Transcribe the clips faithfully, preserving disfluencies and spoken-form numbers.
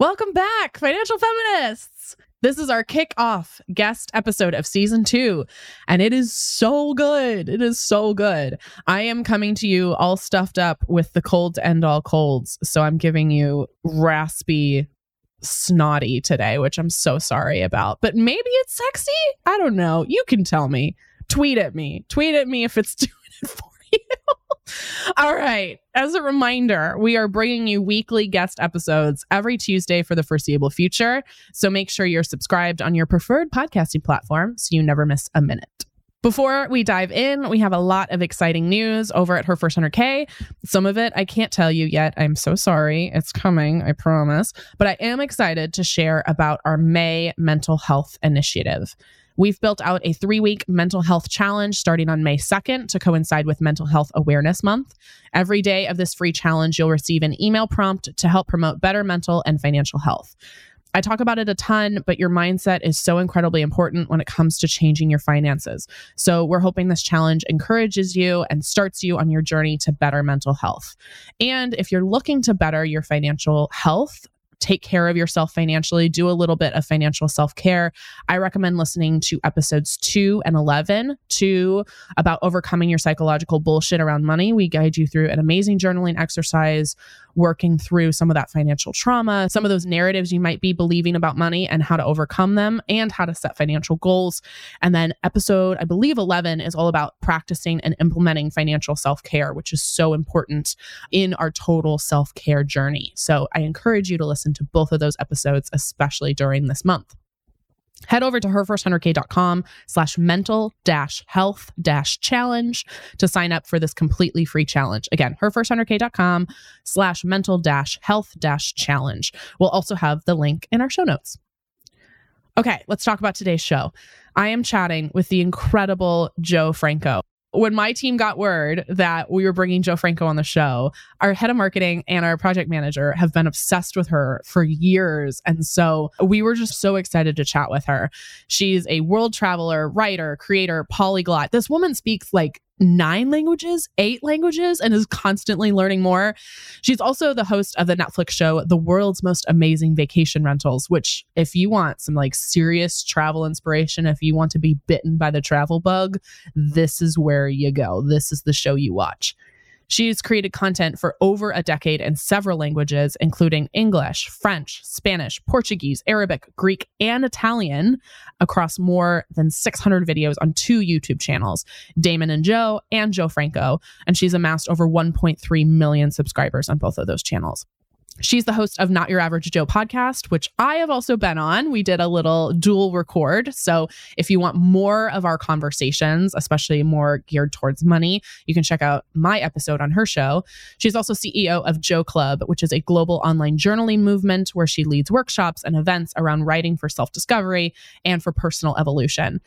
Welcome back, financial feminists. This is our kickoff guest episode of season two, and it is so good. It is so good. I am coming to you all stuffed up with the cold to end all colds. So I'm giving you raspy, snotty today, which I'm so sorry about. But maybe it's sexy? I don't know. You can tell me. Tweet at me. Tweet at me if it's doing it for you. All right. As a reminder, we are bringing you weekly guest episodes every Tuesday for the foreseeable future. So make sure you're subscribed on your preferred podcasting platform so you never miss a minute. Before we dive in, we have a lot of exciting news over at Her First one hundred K. Some of it I can't tell you yet. I'm so sorry. It's coming, I promise. But I am excited to share about our May mental health initiative. We've built out a three-week mental health challenge starting on May second to coincide with Mental Health Awareness Month. Every day of this free challenge, you'll receive an email prompt to help promote better mental and financial health. I talk about it a ton, but your mindset is so incredibly important when it comes to changing your finances. So we're hoping this challenge encourages you and starts you on your journey to better mental health. And if you're looking to better your financial health, take care of yourself financially, do a little bit of financial self-care, I recommend listening to episodes two and eleven, two about overcoming your psychological bullshit around money. We guide you through an amazing journaling exercise, working through some of that financial trauma, some of those narratives you might be believing about money and how to overcome them and how to set financial goals. And then episode, I believe eleven, is all about practicing and implementing financial self-care, which is so important in our total self-care journey. So I encourage you to listen to both of those episodes, especially during this month. Head over to herfirst100k.com slash mental dash health dash challenge to sign up for this completely free challenge. Again, herfirst100k.com slash mental dash health dash challenge. We'll also have the link in our show notes. Okay, let's talk about today's show. I am chatting with the incredible Joe Franco. When my team got word that we were bringing Joe Franco on the show, our head of marketing and our project manager have been obsessed with her for years. And so we were just so excited to chat with her. She's a world traveler, writer, creator, polyglot. This woman speaks like nine languages, eight languages, and is constantly learning more. She's also the host of the Netflix show, The World's Most Amazing Vacation Rentals, which if you want some like serious travel inspiration, if you want to be bitten by the travel bug, this is where you go. This is the show you watch. She's created content for over a decade in several languages, including English, French, Spanish, Portuguese, Arabic, Greek, and Italian across more than six hundred videos on two YouTube channels, Damon and Joe and Joe Franco. And she's amassed over one point three million subscribers on both of those channels. She's the host of Not Your Average Joe podcast, which I have also been on. We did a little dual record. So if you want more of our conversations, especially more geared towards money, you can check out my episode on her show. She's also C E O of Joe Club, which is a global online journaling movement where she leads workshops and events around writing for self-discovery and for personal evolution.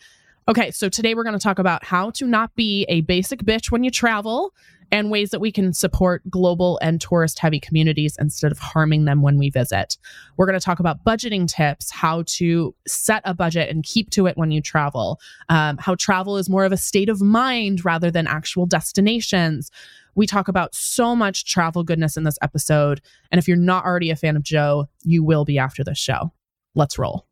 Okay, so today we're going to talk about how to not be a basic bitch when you travel and ways that we can support global and tourist-heavy communities instead of harming them when we visit. We're going to talk about budgeting tips, how to set a budget and keep to it when you travel, um, how travel is more of a state of mind rather than actual destinations. We talk about so much travel goodness in this episode, and if you're not already a fan of Joe, you will be after this show. Let's roll.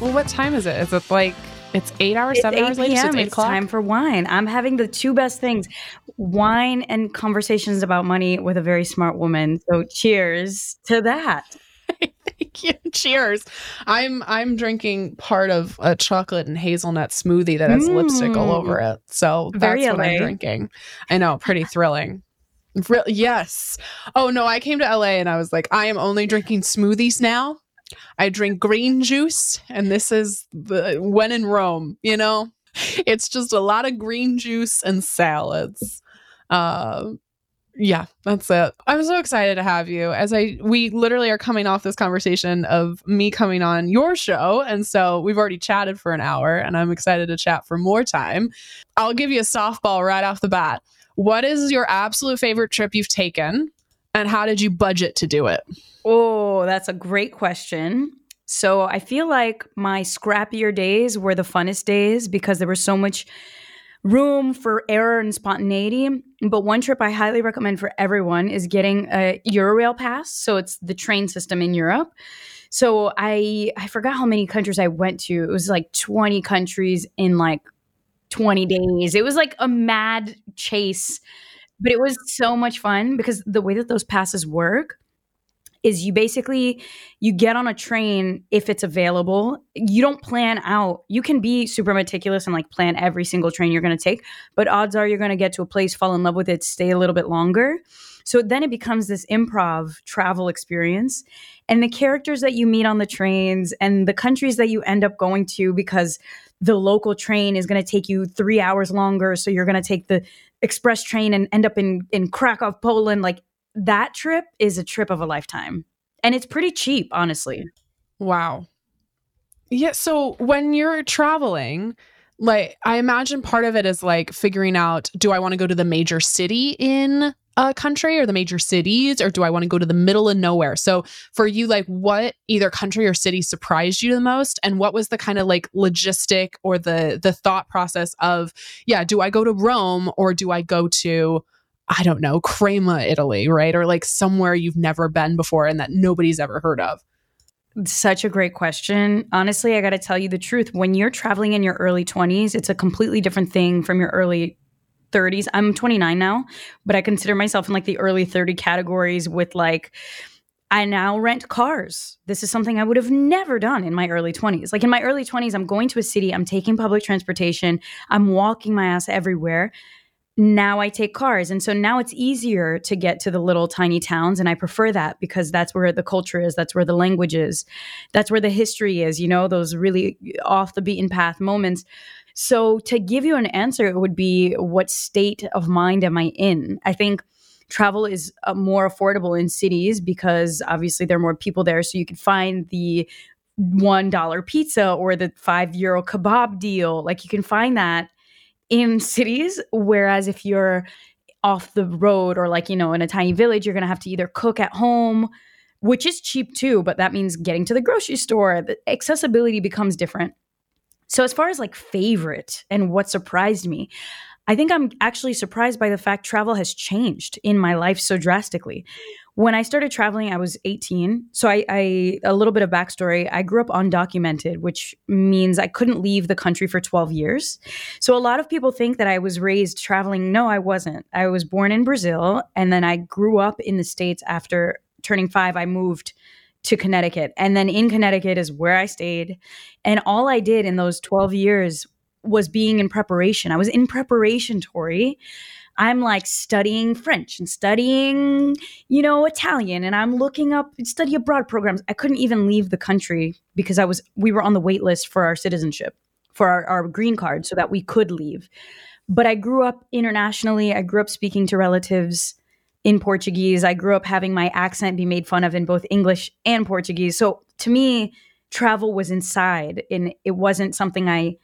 Well, what time is it? Is it like, it's eight hours, it's seven hours later? So it's eight it's o'clock? Time for wine. I'm having the two best things, wine and conversations about money with a very smart woman. So cheers to that. Thank you. Cheers. I'm I'm drinking part of a chocolate and hazelnut smoothie that has mm. lipstick all over it. So that's very what L A. I'm drinking. I know. Pretty thrilling. Real, yes. Oh, no. I came to L A and I was like, I am only drinking smoothies now. I drink green juice, and this is the when in Rome, you know? It's just a lot of green juice and salads. Uh, yeah, that's it. I'm so excited to have you. As I, we literally are coming off this conversation of me coming on your show, and so we've already chatted for an hour, and I'm excited to chat for more time. I'll give you a softball right off the bat. What is your absolute favorite trip you've taken? And how did you budget to do it? Oh, that's a great question. So I feel like my scrappier days were the funnest days because there was so much room for error and spontaneity. But one trip I highly recommend for everyone is getting a Eurorail pass. So it's the train system in Europe. So I I forgot how many countries I went to. It was like twenty countries in like twenty days. It was like a mad chase. But it was so much fun because the way that those passes work is you basically, you get on a train if it's available. You don't plan out. You can be super meticulous and like plan every single train you're going to take, but odds are you're going to get to a place, fall in love with it, stay a little bit longer. So then it becomes this improv travel experience. And the characters that you meet on the trains and the countries that you end up going to because the local train is going to take you three hours longer. So you're going to take the express train and end up in, in Krakow, Poland. Like that trip is a trip of a lifetime. And it's pretty cheap, honestly. Wow. Yeah. So when you're traveling, like I imagine part of it is like figuring out, do I want to go to the major city in a country or the major cities, or do I want to go to the middle of nowhere? So for you, like what either country or city surprised you the most? And what was the kind of like logistic or the the thought process of, yeah, do I go to Rome or do I go to, I don't know, Crema, Italy, right? Or like somewhere you've never been before and that nobody's ever heard of? Such a great question. Honestly, I got to tell you the truth. When you're traveling in your early twenties, it's a completely different thing from your early thirties. I'm twenty-nine now, but I consider myself in like the early thirty categories with like, I now rent cars. This is something I would have never done in my early twenties. Like in my early twenties, I'm going to a city, I'm taking public transportation, I'm walking my ass everywhere. Now I take cars. And so now it's easier to get to the little tiny towns. And I prefer that because that's where the culture is. That's where the language is. That's where the history is, you know, those really off the beaten path moments. So to give you an answer, it would be what state of mind am I in? I think travel is uh, more affordable in cities because obviously there are more people there. So you can find the one dollar pizza or the five euro kebab deal. Like you can find that in cities, whereas if you're off the road or like, you know, in a tiny village, you're going to have to either cook at home, which is cheap too, but that means getting to the grocery store. The accessibility becomes different. So as far as like favorite and what surprised me, I think I'm actually surprised by the fact travel has changed in my life so drastically. When I started traveling, I was eighteen. So I, I a little bit of backstory. I grew up undocumented, which means I couldn't leave the country for twelve years. So a lot of people think that I was raised traveling. No, I wasn't. I was born in Brazil, and then I grew up in the States. After turning five, I moved to Connecticut. And then in Connecticut is where I stayed. And all I did in those twelve years was being in preparation. I was in preparation, Tori. I'm like studying French and studying, you know, Italian, and I'm looking up study abroad programs. I couldn't even leave the country because I was, we were on the wait list for our citizenship, for our, our green card so that we could leave. But I grew up internationally. I grew up speaking to relatives in Portuguese. I grew up having my accent be made fun of in both English and Portuguese. So to me, travel was inside, and it wasn't something I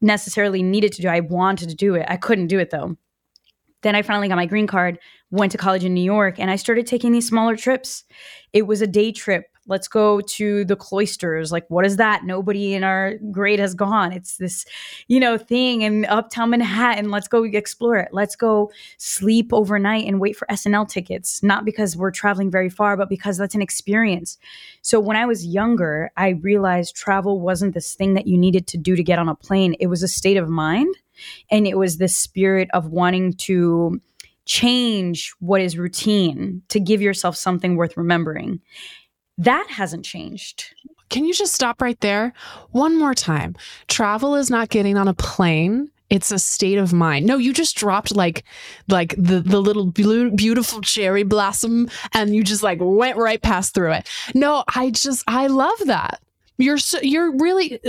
necessarily needed to do. I wanted to do it. I couldn't do it though. Then I finally got my green card, went to college in New York, and I started taking these smaller trips. It was a day trip. Let's go to the cloisters. Like, what is that? Nobody in our grade has gone. It's this, you know, thing in uptown Manhattan. Let's go explore it. Let's go sleep overnight and wait for S N L tickets. Not because we're traveling very far, but because that's an experience. So when I was younger, I realized travel wasn't this thing that you needed to do to get on a plane. It was a state of mind. And it was this spirit of wanting to change what is routine to give yourself something worth remembering. That hasn't changed. Can you just stop right there? One more time. Travel is not getting on a plane. It's a state of mind. No, you just dropped like like the, the little blue, beautiful cherry blossom and you just like went right past through it. No, I just, I love that. You're so, you're really...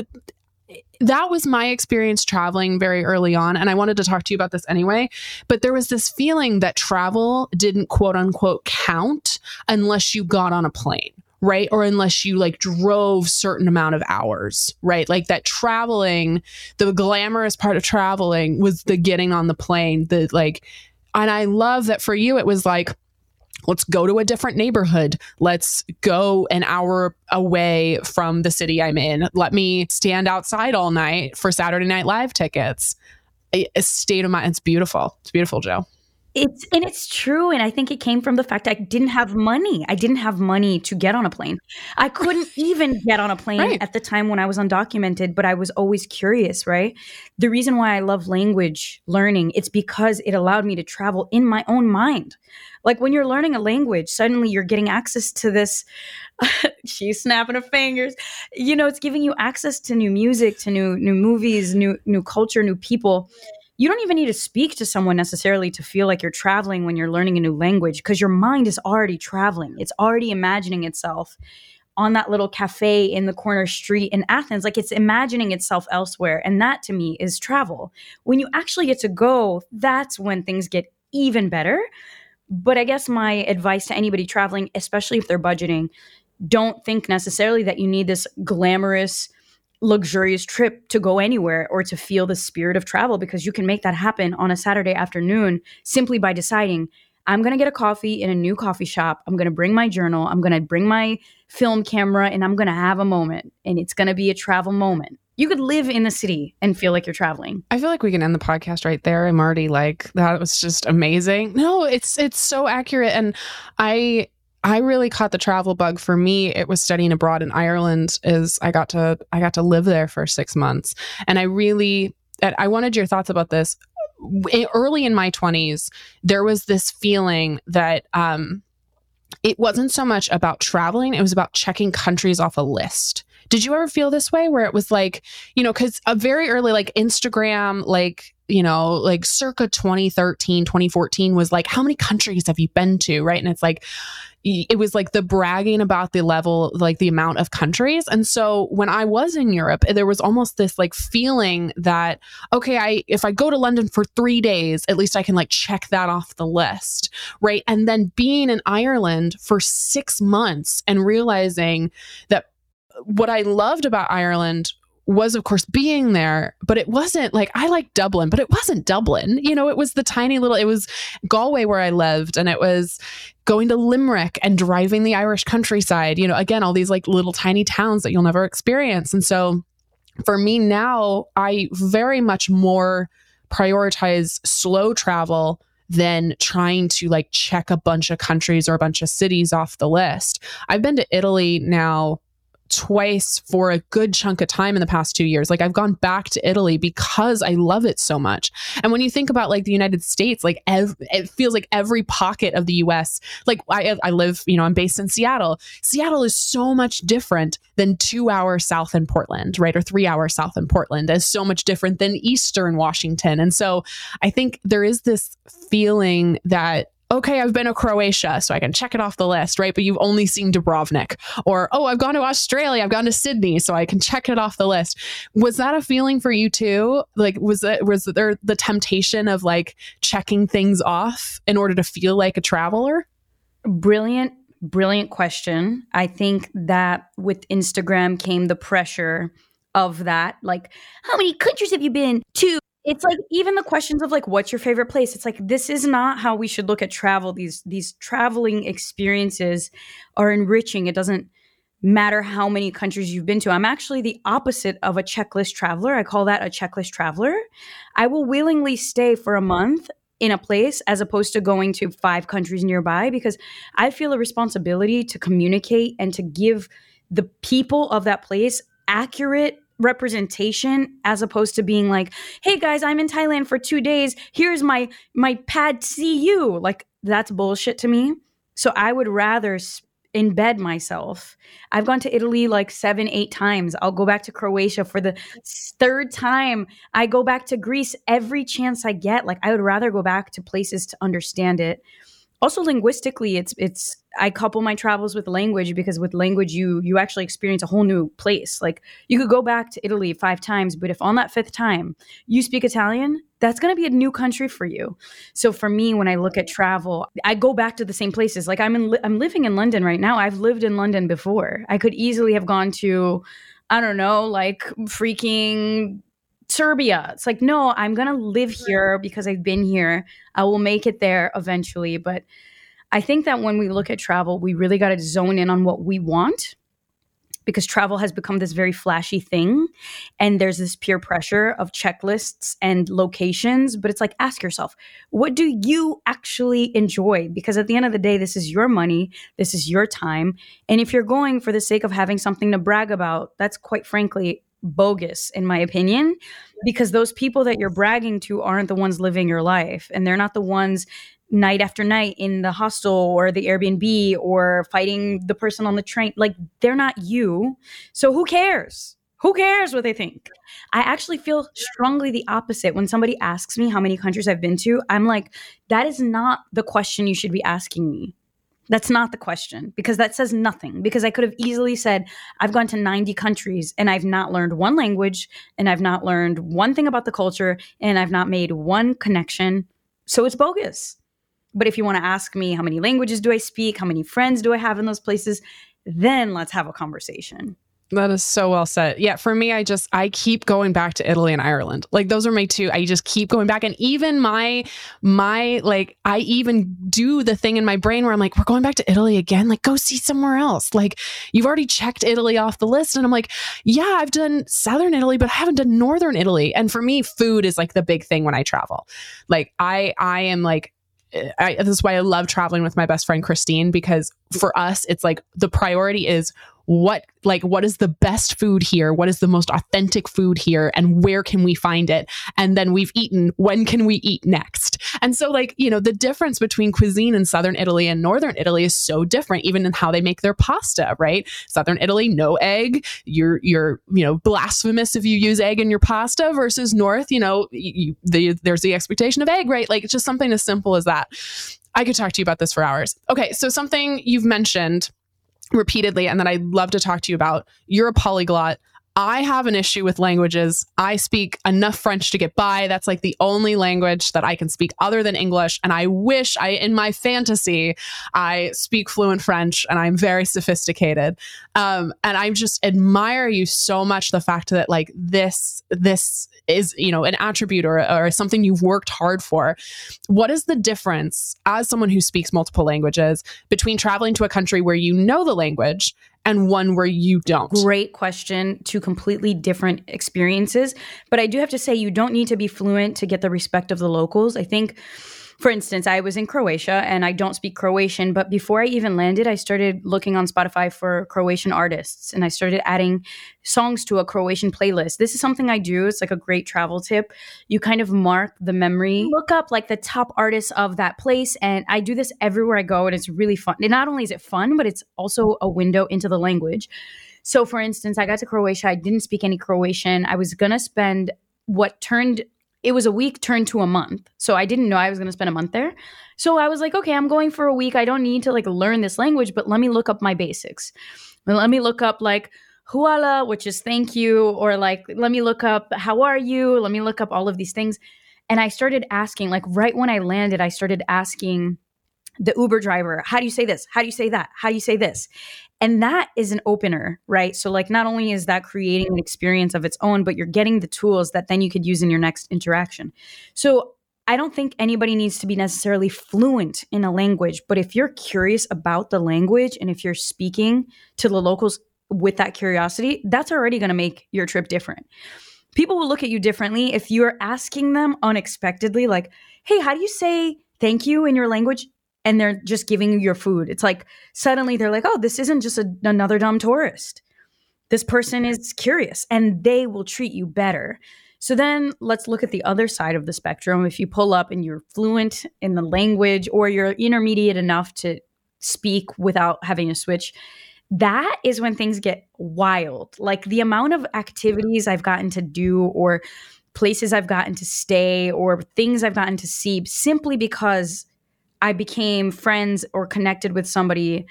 That was my experience traveling very early on. And I wanted to talk to you about this anyway, but there was this feeling that travel didn't quote unquote count unless you got on a plane, right? Or unless you like drove certain amount of hours, right? Like that traveling, the glamorous part of traveling was the getting on the plane, the like, and I love that for you, it was like, Let's go to a different neighborhood. Let's go an hour away from the city I'm in. Let me stand outside all night for Saturday Night Live tickets. A, a state of mind. It's beautiful. It's beautiful, Joe. It's and it's true. And I think it came from the fact I didn't have money. I didn't have money to get on a plane. I couldn't even get on a plane right. at the time when I was undocumented, but I was always curious, right? The reason why I love language learning, it's because it allowed me to travel in my own mind. Like when you're learning a language, suddenly you're getting access to this. She's snapping her fingers. You know, it's giving you access to new music, to new new movies, new new culture, new people. You don't even need to speak to someone necessarily to feel like you're traveling when you're learning a new language, because your mind is already traveling. It's already imagining itself on that little cafe in the corner street in Athens. Like it's imagining itself elsewhere. And that to me is travel. When you actually get to go, that's when things get even better. But I guess my advice to anybody traveling, especially if they're budgeting, don't think necessarily that you need this glamorous luxurious trip to go anywhere or to feel the spirit of travel, because you can make that happen on a Saturday afternoon simply by deciding, I'm going to get a coffee in a new coffee shop. I'm going to bring my journal. I'm going to bring my film camera, and I'm going to have a moment, and it's going to be a travel moment. You could live in the city and feel like you're traveling. I feel like we can end the podcast right there. I'm already like, that was just amazing. No, it's, it's so accurate. And I, I really caught the travel bug for me. It was studying abroad in Ireland. Is I got to I got to live there for six months, and I really I wanted your thoughts about this. Early in my twenties, there was this feeling that um, it wasn't so much about traveling; it was about checking countries off a list. Did you ever feel this way, where it was like, you know, because a very early like Instagram, like. you know, like circa twenty thirteen, twenty fourteen was like, how many countries have you been to? Right. And it's like, it was like the bragging about the level, like the amount of countries. And so when I was in Europe, there was almost this like feeling that, okay, I, if I go to London for three days, at least I can like check that off the list. Right. And then being in Ireland for six months and realizing that what I loved about Ireland was of course being there, but it wasn't like, I like Dublin, but it wasn't Dublin. You know, it was the tiny little, it was Galway where I lived, and it was going to Limerick and driving the Irish countryside, you know, again, all these like little tiny towns that you'll never experience. And so for me now, I very much more prioritize slow travel than trying to like check a bunch of countries or a bunch of cities off the list. I've been to Italy now twice for a good chunk of time in the past two years. Like I've gone back to Italy because I love it so much. And when you think about like the United States, like ev- it feels like every pocket of the U S, like I, I live, you know, I'm based in Seattle. Seattle is so much different than two hours south in Portland, right? Or three hours south in Portland is so much different than Eastern Washington. And so I think there is this feeling that, okay, I've been to Croatia, so I can check it off the list, right? But you've only seen Dubrovnik. Or, oh, I've gone to Australia, I've gone to Sydney, so I can check it off the list. Was that a feeling for you too? Like, was that, was there the temptation of like checking things off in order to feel like a traveler? Brilliant, brilliant question. I think that with Instagram came the pressure of that. Like, how many countries have you been to? It's like even the questions of like, what's your favorite place? It's like, this is not how we should look at travel. These these traveling experiences are enriching. It doesn't matter how many countries you've been to. I'm actually the opposite of a checklist traveler. I call that a checklist traveler. I will willingly stay for a month in a place as opposed to going to five countries nearby, because I feel a responsibility to communicate and to give the people of that place accurate representation, as opposed to being like, hey guys, I'm in Thailand for two days. Here's my, my pad see you. Like that's bullshit to me. So I would rather embed myself. I've gone to Italy like seven, eight times. I'll go back to Croatia for the third time. I go back to Greece every chance I get. Like I would rather go back to places to understand it. Also linguistically, it's, it's, I couple my travels with language, because with language, you, you actually experience a whole new place. Like you could go back to Italy five times, but if on that fifth time you speak Italian, that's going to be a new country for you. So for me, when I look at travel, I go back to the same places. Like I'm in, I'm living in London right now. I've lived in London before. I could easily have gone to, I don't know, like freaking Serbia. It's like, no, I'm going to live here because I've been here. I will make it there eventually. But I think that when we look at travel, we really got to zone in on what we want, because travel has become this very flashy thing. And there's this peer pressure of checklists and locations. But it's like, ask yourself, what do you actually enjoy? Because at the end of the day, this is your money. This is your time. And if you're going for the sake of having something to brag about, that's quite frankly bogus, in my opinion, because those people that you're bragging to aren't the ones living your life. And they're not the ones night after night in the hostel or the Airbnb or fighting the person on the train. Like, they're not you. So who cares? Who cares what they think? I actually feel strongly the opposite. When somebody asks me how many countries I've been to, I'm like, that is not the question you should be asking me. That's not the question, because that says nothing. Because I could have easily said, I've gone to ninety countries and I've not learned one language and I've not learned one thing about the culture and I've not made one connection. So it's bogus. But if you want to ask me how many languages do I speak, how many friends do I have in those places, then let's have a conversation. That is so well said. Yeah, for me, I just, I keep going back to Italy and Ireland. Like, those are my two. I just keep going back. And even my, my, like, I even do the thing in my brain where I'm like, we're going back to Italy again. Like, go see somewhere else. Like, you've already checked Italy off the list. And I'm like, yeah, I've done Southern Italy, but I haven't done Northern Italy. And for me, food is like the big thing when I travel. Like, I, I am like, I, this is why I love traveling with my best friend, Christine, because for us, it's like the priority is what, like, what is the best food here? What is the most authentic food here? And where can we find it? And then we've eaten, when can we eat next? And so, like, you know, the difference between cuisine in Southern Italy and Northern Italy is so different, even in how they make their pasta, right? Southern Italy, no egg. You're, you're, you know, blasphemous if you use egg in your pasta, versus North, you know, you, the, there's the expectation of egg, right? Like, it's just something as simple as that. I could talk to you about this for hours. Okay. So something you've mentioned repeatedly, and then I'd love to talk to you about, you're a polyglot. I have an issue with languages. I speak enough French to get by. That's like the only language that I can speak other than English. And I wish I, in my fantasy, I speak fluent French and I'm very sophisticated. Um, and I just admire you so much. The fact that, like, this, this is, you know, an attribute or, or something you've worked hard for. What is the difference, as someone who speaks multiple languages, between traveling to a country where you know the language and one where you don't? Great question. Two completely different experiences. But I do have to say, you don't need to be fluent to get the respect of the locals. I think, for instance, I was in Croatia and I don't speak Croatian, but before I even landed, I started looking on Spotify for Croatian artists and I started adding songs to a Croatian playlist. This is something I do. It's like a great travel tip. You kind of mark the memory. Look up like the top artists of that place. And I do this everywhere I go, and it's really fun. And not only is it fun, but it's also a window into the language. So for instance, I got to Croatia. I didn't speak any Croatian. I was going to spend what turned It was a week turned to a month. So I didn't know I was going to spend a month there. So I was like, okay, I'm going for a week. I don't need to like learn this language, but let me look up my basics. Let me look up like huala, which is thank you, or like, let me look up how are you? Let me look up all of these things. And I started asking, like right when I landed, I started asking the Uber driver, how do you say this? How do you say that? How do you say this? And that is an opener, right? So like, not only is that creating an experience of its own, but you're getting the tools that then you could use in your next interaction. So I don't think anybody needs to be necessarily fluent in a language, but if you're curious about the language and if you're speaking to the locals with that curiosity, that's already going to make your trip different. People will look at you differently if you're asking them unexpectedly, like, hey, how do you say thank you in your language? And they're just giving you your food. It's like, suddenly they're like, oh, this isn't just a, another dumb tourist. This person is curious and they will treat you better. So then let's look at the other side of the spectrum. If you pull up and you're fluent in the language, or you're intermediate enough to speak without having to switch, that is when things get wild. Like the amount of activities I've gotten to do, or places I've gotten to stay, or things I've gotten to see simply because I became friends or connected with somebody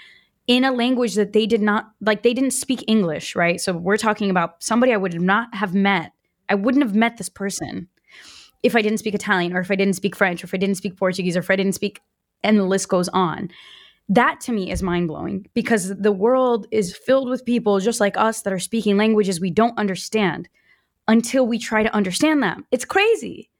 in a language that they did not, like they didn't speak English, right? So we're talking about somebody I would not have met. I wouldn't have met this person if I didn't speak Italian, or if I didn't speak French, or if I didn't speak Portuguese, or if I didn't speak, and the list goes on. That to me is mind-blowing, because the world is filled with people just like us that are speaking languages we don't understand until we try to understand them. It's crazy.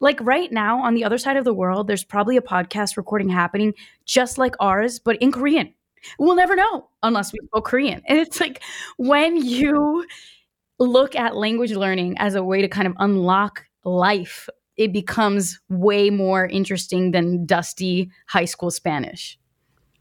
Like right now on the other side of the world, there's probably a podcast recording happening just like ours, but in Korean. We'll never know unless we spoke Korean. And it's like when you look at language learning as a way to kind of unlock life, it becomes way more interesting than dusty high school Spanish.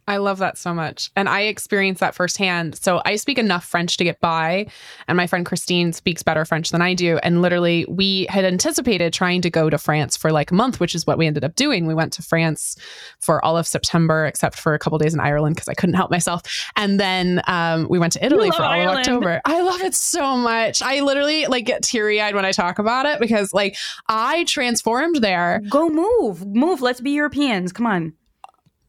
I love that so much. And I experienced that firsthand. So I speak enough French to get by. And my friend Christine speaks better French than I do. And literally we had anticipated trying to go to France for like a month, which is what we ended up doing. We went to France for all of September, except for a couple days in Ireland because I couldn't help myself. And then um, we went to Italy for all Ireland. of October. I love it so much. I literally like get teary eyed when I talk about it because like I transformed there. Go move, move. Let's be Europeans. Come on.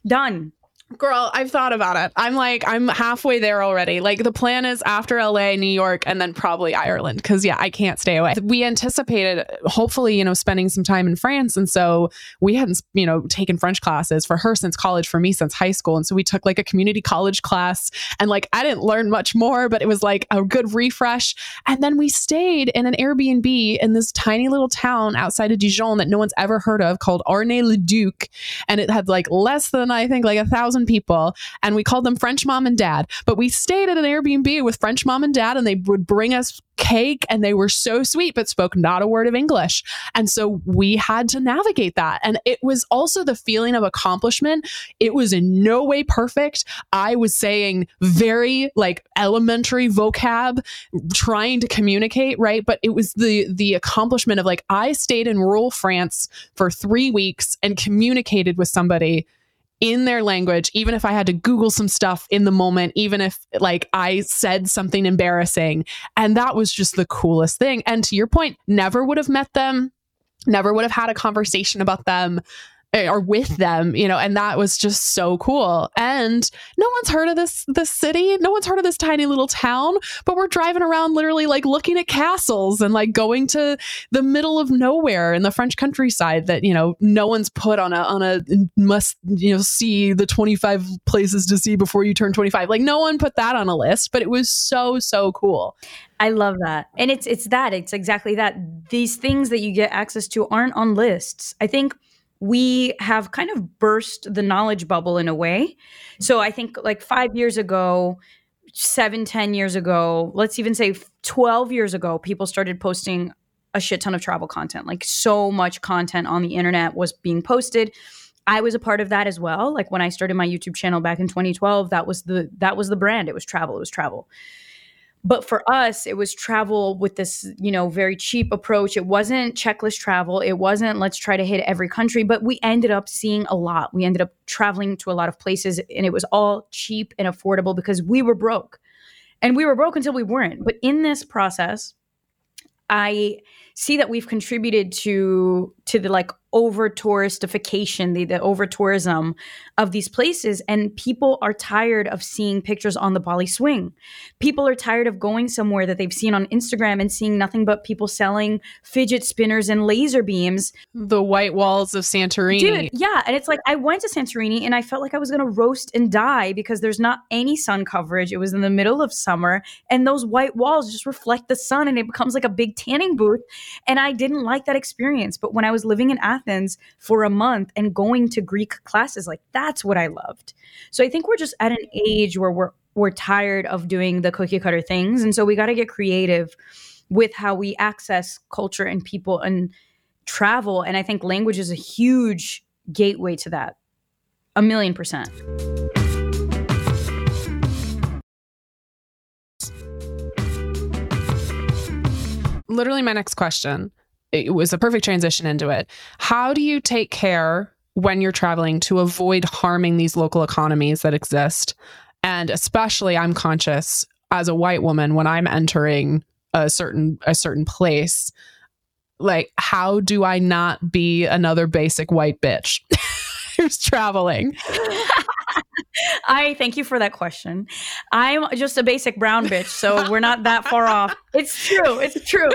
Done. Girl, I've thought about it. I'm like, I'm halfway there already. Like the plan is after L A, New York, and then probably Ireland. Cause yeah, I can't stay away. We anticipated hopefully, you know, spending some time in France. And so we hadn't, you know, taken French classes for her since college, for me since high school. And so we took like a community college class and like, I didn't learn much more, but it was like a good refresh. And then we stayed in an Airbnb in this tiny little town outside of Dijon that no one's ever heard of called Arnay-le-Duc. And it had like less than, I think like a thousand people, and we called them French mom and dad, but we stayed at an Airbnb with French mom and dad, and they would bring us cake, and they were so sweet, but spoke not a word of English. And so we had to navigate that. And it was also the feeling of accomplishment. It was in no way perfect. I was saying very like elementary vocab, trying to communicate, right? But it was the the accomplishment of like, I stayed in rural France for three weeks and communicated with somebody in their language, even if I had to Google some stuff in the moment, even if like I said something embarrassing. And that was just the coolest thing. And to your point, never would have met them, never would have had a conversation about them or with them, you know, and that was just so cool. And no one's heard of this, this city. No one's heard of this tiny little town, but we're driving around literally like looking at castles and like going to the middle of nowhere in the French countryside that, you know, no one's put on a, on a must, you know, see the twenty-five places to see before you turn twenty-five. Like no one put that on a list, but it was so, so cool. I love that. And it's, it's that, it's exactly that. These things that you get access to aren't on lists. I think we have kind of burst the knowledge bubble in a way. So I think like five years ago, seven, ten years ago, let's even say twelve years ago, people started posting a shit ton of travel content. Like so much content on the internet was being posted. I was a part of that as well. Like when I started my YouTube channel back in twenty twelve, that was the that was the brand. It was travel. It was travel. But for us, it was travel with this, you know, very cheap approach. It wasn't checklist travel. It wasn't let's try to hit every country, but we ended up seeing a lot. We ended up traveling to a lot of places, and it was all cheap and affordable because we were broke. And we were broke until we weren't. But in this process, I see that we've contributed to to the like over touristification, the, the over tourism of these places. And people are tired of seeing pictures on the Bali swing. People are tired of going somewhere that they've seen on Instagram and seeing nothing but people selling fidget spinners and laser beams. The white walls of Santorini. Dude, yeah. And it's like, I went to Santorini and I felt like I was going to roast and die because there's not any sun coverage. It was in the middle of summer and those white walls just reflect the sun and it becomes like a big tanning booth. And I didn't like that experience. But when I was living in Athens, Athens for a month and going to Greek classes, like that's what I loved. So I think we're just at an age where we're we're tired of doing the cookie cutter things, and so we got to get creative with how we access culture and people and travel. And I think language is a huge gateway to that, a million percent. Literally, my next question. It was a perfect transition into it. How do you take care when you're traveling to avoid harming these local economies that exist? And especially I'm conscious as a white woman when I'm entering a certain a certain place, like how do I not be another basic white bitch who's traveling? I thank you for that question. I'm just a basic brown bitch, so we're not that far off. It's true. It's true.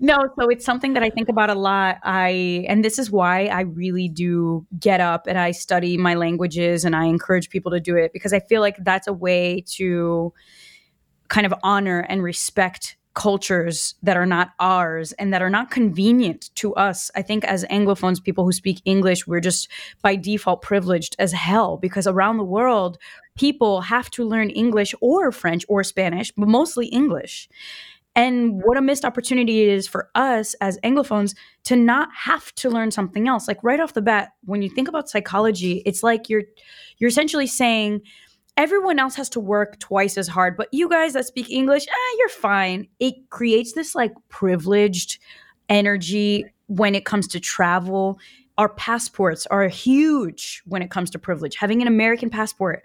No, so it's something that I think about a lot. I and this is why I really do get up and I study my languages and I encourage people to do it because I feel like that's a way to kind of honor and respect cultures that are not ours and that are not convenient to us. I think as Anglophones, people who speak English, we're just by default privileged as hell, because around the world, people have to learn English or French or Spanish, but mostly English. And what a missed opportunity it is for us as Anglophones to not have to learn something else. Like right off the bat, when you think about psychology, it's like you're you're essentially saying everyone else has to work twice as hard, but you guys that speak English, ah, you're fine. It creates this like privileged energy when it comes to travel. Our passports are huge when it comes to privilege. Having an American passport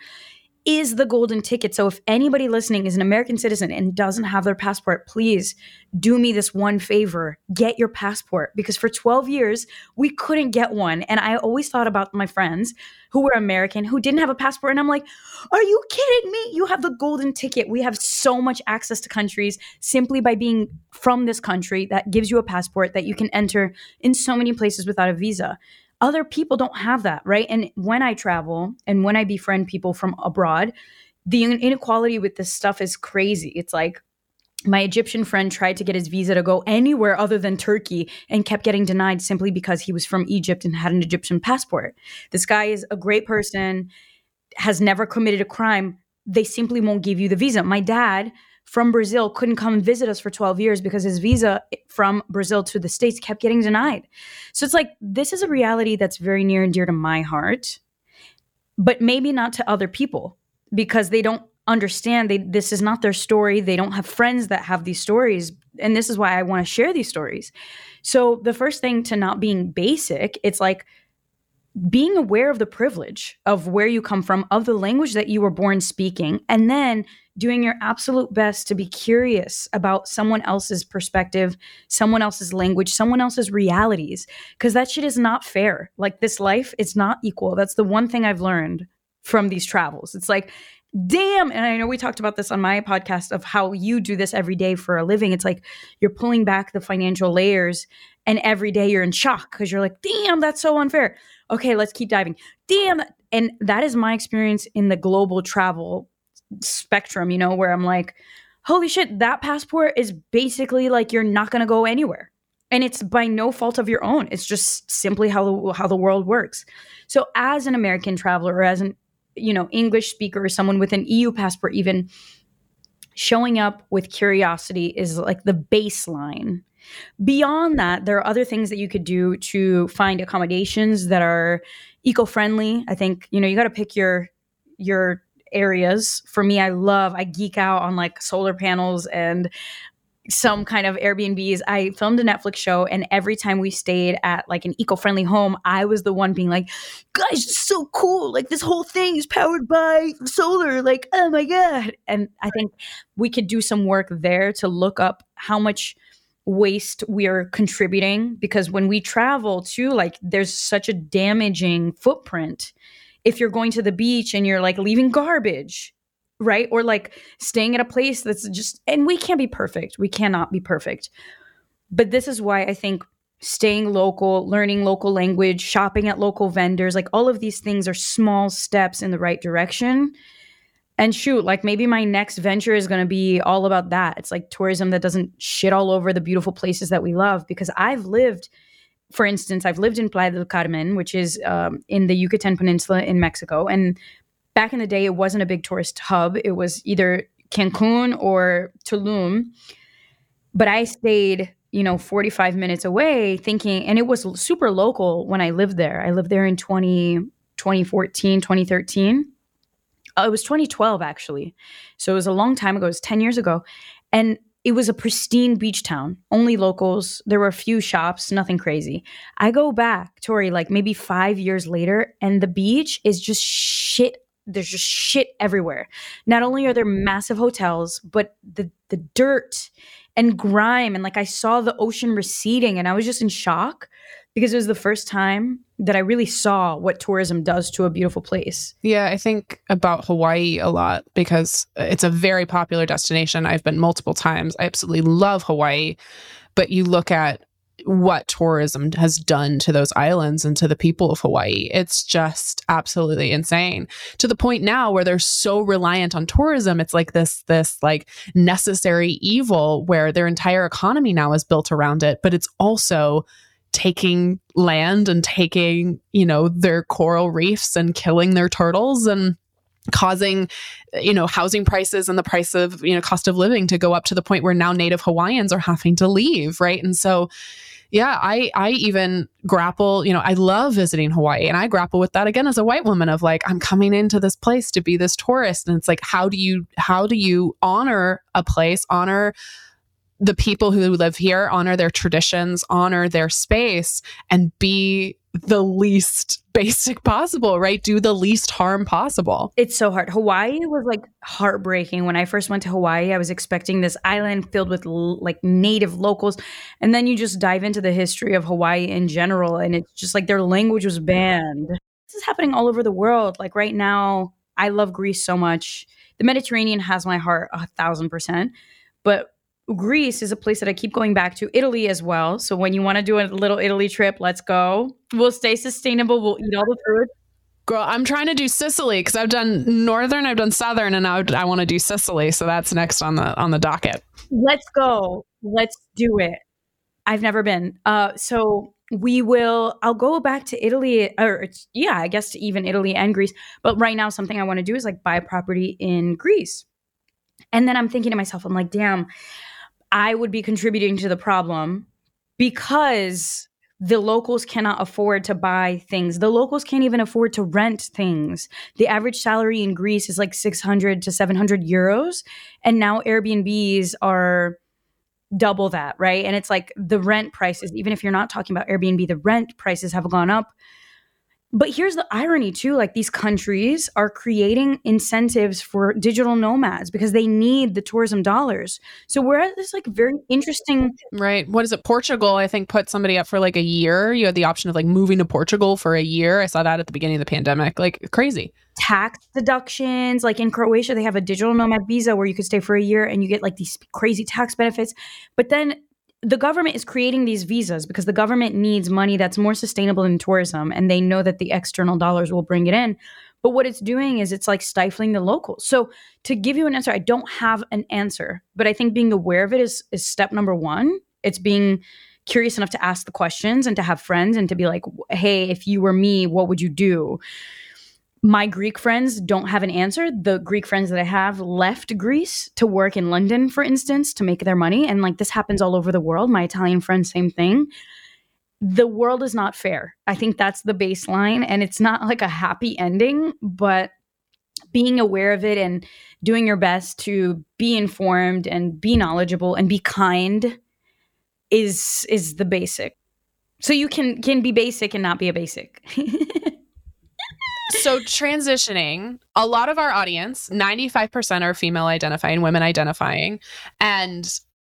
is the golden ticket. So if anybody listening is an American citizen and doesn't have their passport, please do me this one favor, get your passport. Because for twelve years, we couldn't get one. And I always thought about my friends who were American, who didn't have a passport. And I'm like, are you kidding me? You have the golden ticket. We have so much access to countries simply by being from this country that gives you a passport that you can enter in so many places without a visa. Other people don't have that, right? And when I travel and when I befriend people from abroad, the inequality with this stuff is crazy. It's like my Egyptian friend tried to get his visa to go anywhere other than Turkey and kept getting denied simply because he was from Egypt and had an Egyptian passport. This guy is a great person, has never committed a crime. They simply won't give you the visa. My dad from Brazil couldn't come visit us for twelve years because his visa from Brazil to the States kept getting denied. So it's like, this is a reality that's very near and dear to my heart, but maybe not to other people because they don't understand. They, this is not their story. They don't have friends that have these stories. And this is why I want to share these stories. So the first thing to not being basic, it's like being aware of the privilege of where you come from, of the language that you were born speaking, and then doing your absolute best to be curious about someone else's perspective, someone else's language, someone else's realities, because that shit is not fair. Like this life, it's not equal. That's the one thing I've learned from these travels. It's like, damn. And I know we talked about this on my podcast of how you do this every day for a living. It's like you're pulling back the financial layers and every day you're in shock because you're like, damn, that's so unfair. Okay, let's keep diving. Damn. And that is my experience in the global travel spectrum, you know, where I'm like, holy shit, that passport is basically like you're not going to go anywhere. And it's by no fault of your own. It's just simply how the, how the world works. So as an American traveler or as an, you know, English speaker or someone with an E U passport, even showing up with curiosity is like the baseline. Beyond that, there are other things that you could do to find accommodations that are eco-friendly. I think, you know, you got to pick your, your areas. For me, I love, I geek out on like solar panels and some kind of Airbnbs. I filmed a Netflix show and every time we stayed at like an eco-friendly home, I was the one being like, guys, it's so cool. Like this whole thing is powered by solar. Like, oh my God. And I think we could do some work there to look up how much waste we are contributing, because when we travel too, like there's such a damaging footprint. If you're going to the beach and you're like leaving garbage, right? Or like staying at a place that's just, and we can't be perfect. We cannot be perfect. But this is why I think staying local, learning local language, shopping at local vendors, like all of these things are small steps in the right direction. And shoot, like maybe my next venture is going to be all about that. It's like tourism that doesn't shit all over the beautiful places that we love. Because I've lived, for instance, I've lived in Playa del Carmen, which is um, in the Yucatan Peninsula in Mexico. And back in the day, it wasn't a big tourist hub. It was either Cancun or Tulum. But I stayed, you know, forty-five minutes away thinking, and it was super local when I lived there. I lived there in twenty, twenty fourteen, twenty thirteen. It was twenty twelve, actually. So it was a long time ago. It was ten years ago. And it was a pristine beach town, only locals. There were a few shops, nothing crazy. I go back, Tori, like maybe five years later, and the beach is just shit. There's just shit everywhere. Not only are there massive hotels, but the, the dirt and grime. And like I saw the ocean receding and I was just in shock because it was the first time that I really saw what tourism does to a beautiful place. Yeah, I think about Hawaii a lot because it's a very popular destination. I've been multiple times. I absolutely love Hawaii. But you look at what tourism has done to those islands and to the people of Hawaii. It's just absolutely insane, to the point now where they're so reliant on tourism. It's like this, this like necessary evil where their entire economy now is built around it, but it's also taking land and taking, you know, their coral reefs and killing their turtles and causing, you know, housing prices and the price of, you know, cost of living to go up to the point where now Native Hawaiians are having to leave, right? And so, yeah, I I even grapple, you know, I love visiting Hawaii, and I grapple with that again as a white woman of like, I'm coming into this place to be this tourist. And it's like, how do you, how do you honor a place, honor the people who live here, honor their traditions, honor their space, and be the least basic possible, right? Do the least harm possible. It's so hard. Hawaii was like heartbreaking. When I first went to Hawaii, I was expecting this island filled with l- like native locals. And then you just dive into the history of Hawaii in general. And it's just like their language was banned. This is happening all over the world. Like right now, I love Greece so much. The Mediterranean has my heart a thousand percent. But Greece is a place that I keep going back to. Italy as well. So when you want to do a little Italy trip, let's go. We'll stay sustainable. We'll eat all the food. Girl, I'm trying to do Sicily because I've done Northern, I've done Southern, and I, I want to do Sicily. So that's next on the on the docket. Let's go. Let's do it. I've never been. Uh, so we will, I'll go back to Italy, or yeah, I guess to even Italy and Greece. But right now, something I want to do is like buy property in Greece. And then I'm thinking to myself, I'm like, damn, I would be contributing to the problem because the locals cannot afford to buy things. The locals can't even afford to rent things. The average salary in Greece is like six hundred to seven hundred euros. And now Airbnbs are double that, right? And it's like the rent prices, even if you're not talking about Airbnb, the rent prices have gone up. But here's the irony too, like these countries are creating incentives for digital nomads because they need the tourism dollars. So we're at this like very interesting... Right. What is it? Portugal, I think, put somebody up for like a year. You had the option of like moving to Portugal for a year. I saw that at the beginning of the pandemic, like crazy. Tax deductions. Like in Croatia, they have a digital nomad visa where you could stay for a year and you get like these crazy tax benefits. But then the government is creating these visas because the government needs money that's more sustainable in tourism, and they know that the external dollars will bring it in. But what it's doing is it's like stifling the locals. So to give you an answer, I don't have an answer, but I think being aware of it is, is step number one. It's being curious enough to ask the questions and to have friends and to be like, hey, if you were me, what would you do? My Greek friends don't have an answer. The Greek friends that I have left Greece to work in London, for instance, to make their money. And like this happens all over the world. My Italian friends, same thing. The world is not fair. I think that's the baseline. And it's not like a happy ending, but being aware of it and doing your best to be informed and be knowledgeable and be kind is is the basic. So you can can be basic and not be a basic. So transitioning, a lot of our audience, ninety-five percent are female identifying, women identifying. And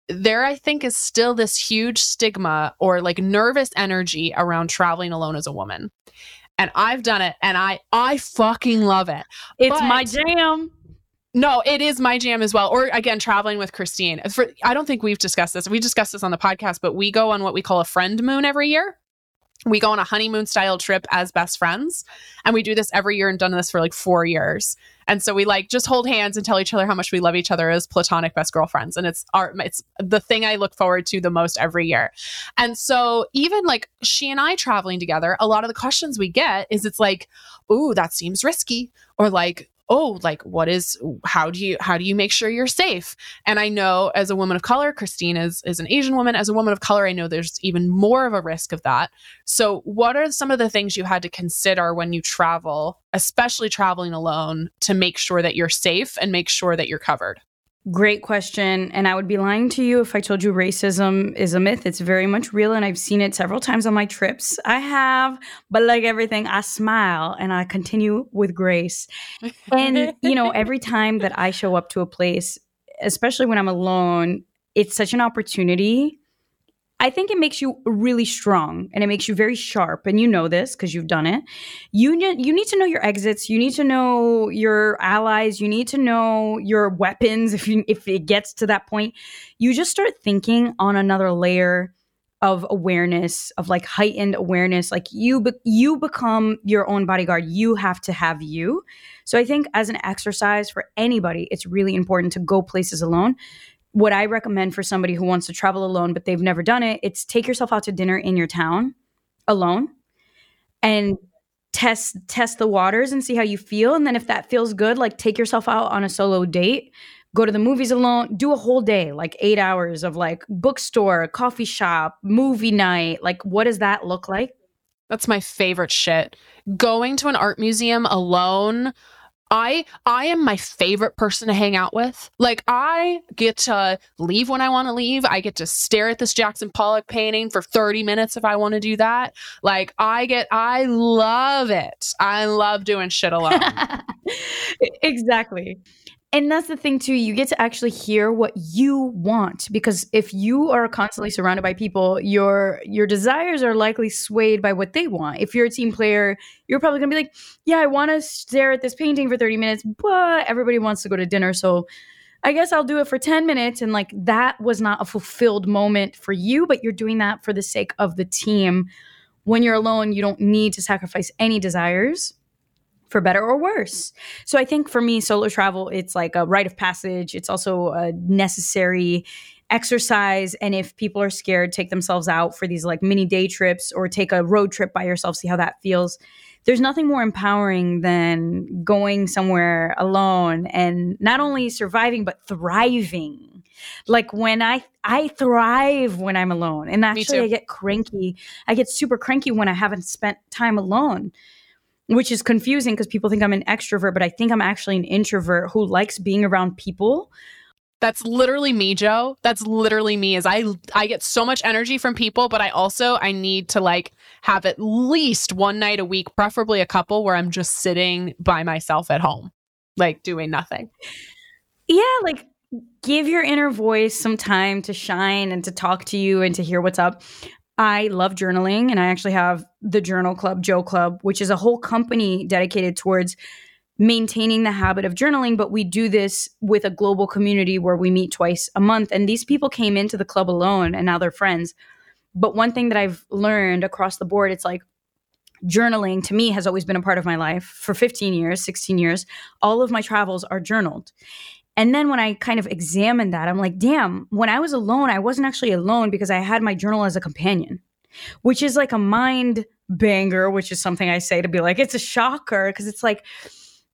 there, I think, is still this huge stigma or like nervous energy around traveling alone as a woman. And I've done it and I, I fucking love it. It's but- my jam. No, it is my jam as well. Or again, traveling with Christine. For, I don't think we've discussed this. We discussed this on the podcast, but we go on what we call a friend moon every year. We go on a honeymoon style trip as best friends, and we do this every year and done this for like four years. And so we like just hold hands and tell each other how much we love each other as platonic best girlfriends. And it's our, it's the thing I look forward to the most every year. And so even like she and I traveling together, a lot of the questions we get is it's like, ooh, that seems risky. Or like, oh, like what is, how do you, how do you make sure you're safe? And I know as a woman of color, Christine is, is an Asian woman. As a woman of color, I know there's even more of a risk of that. So what are some of the things you had to consider when you travel, especially traveling alone, to make sure that you're safe and make sure that you're covered? Great question. And I would be lying to you if I told you racism is a myth. It's very much real. And I've seen it several times on my trips. I have, but like everything, I smile and I continue with grace. And, you know, every time that I show up to a place, especially when I'm alone, it's such an opportunity. I think it makes you really strong and it makes you very sharp. And you know this because you've done it. You, ne- you need to know your exits. You need to know your allies. You need to know your weapons if, you, if it gets to that point. You just start thinking on another layer of awareness, of like heightened awareness. Like you, be- you become your own bodyguard. You have to have you. So I think as an exercise for anybody, it's really important to go places alone. What I recommend for somebody who wants to travel alone, but they've never done it, it's take yourself out to dinner in your town alone and test, test the waters and see how you feel. And then if that feels good, like take yourself out on a solo date, go to the movies alone, do a whole day, like eight hours of like bookstore, coffee shop, movie night. Like, what does that look like? That's my favorite shit. Going to an art museum alone. I I am my favorite person to hang out with. Like, I get to leave when I want to leave. I get to stare at this Jackson Pollock painting for thirty minutes if I want to do that. Like, I get, I love it. I love doing shit alone. Exactly. And that's the thing too, you get to actually hear what you want, because if you are constantly surrounded by people, your your desires are likely swayed by what they want. If you're a team player, you're probably going to be like, yeah, I want to stare at this painting for thirty minutes, but everybody wants to go to dinner, so I guess I'll do it for ten minutes. And like, that was not a fulfilled moment for you, but you're doing that for the sake of the team. When you're alone, you don't need to sacrifice any desires, for better or worse. So I think for me, solo travel, it's like a rite of passage. It's also a necessary exercise. And if people are scared, take themselves out for these like mini day trips or take a road trip by yourself, see how that feels. There's nothing more empowering than going somewhere alone and not only surviving, but thriving. Like when I, I thrive when I'm alone. And actually I get cranky. I get super cranky when I haven't spent time alone, which is confusing because people think I'm an extrovert, but I think I'm actually an introvert who likes being around people. That's literally me, Joe. That's literally me. Is I I get so much energy from people, but I also, I need to like have at least one night a week, preferably a couple, where I'm just sitting by myself at home, like doing nothing. Yeah, like give your inner voice some time to shine and to talk to you and to hear what's up. I love journaling, and I actually have the Journal Club, Joe Club, which is a whole company dedicated towards maintaining the habit of journaling. But we do this with a global community where we meet twice a month. And these people came into the club alone and now they're friends. But one thing that I've learned across the board, it's like journaling to me has always been a part of my life for fifteen years, sixteen years. All of my travels are journaled. And then when I kind of examined that, I'm like, damn, when I was alone, I wasn't actually alone because I had my journal as a companion, which is like a mind banger, which is something I say to be like, it's a shocker, because it's like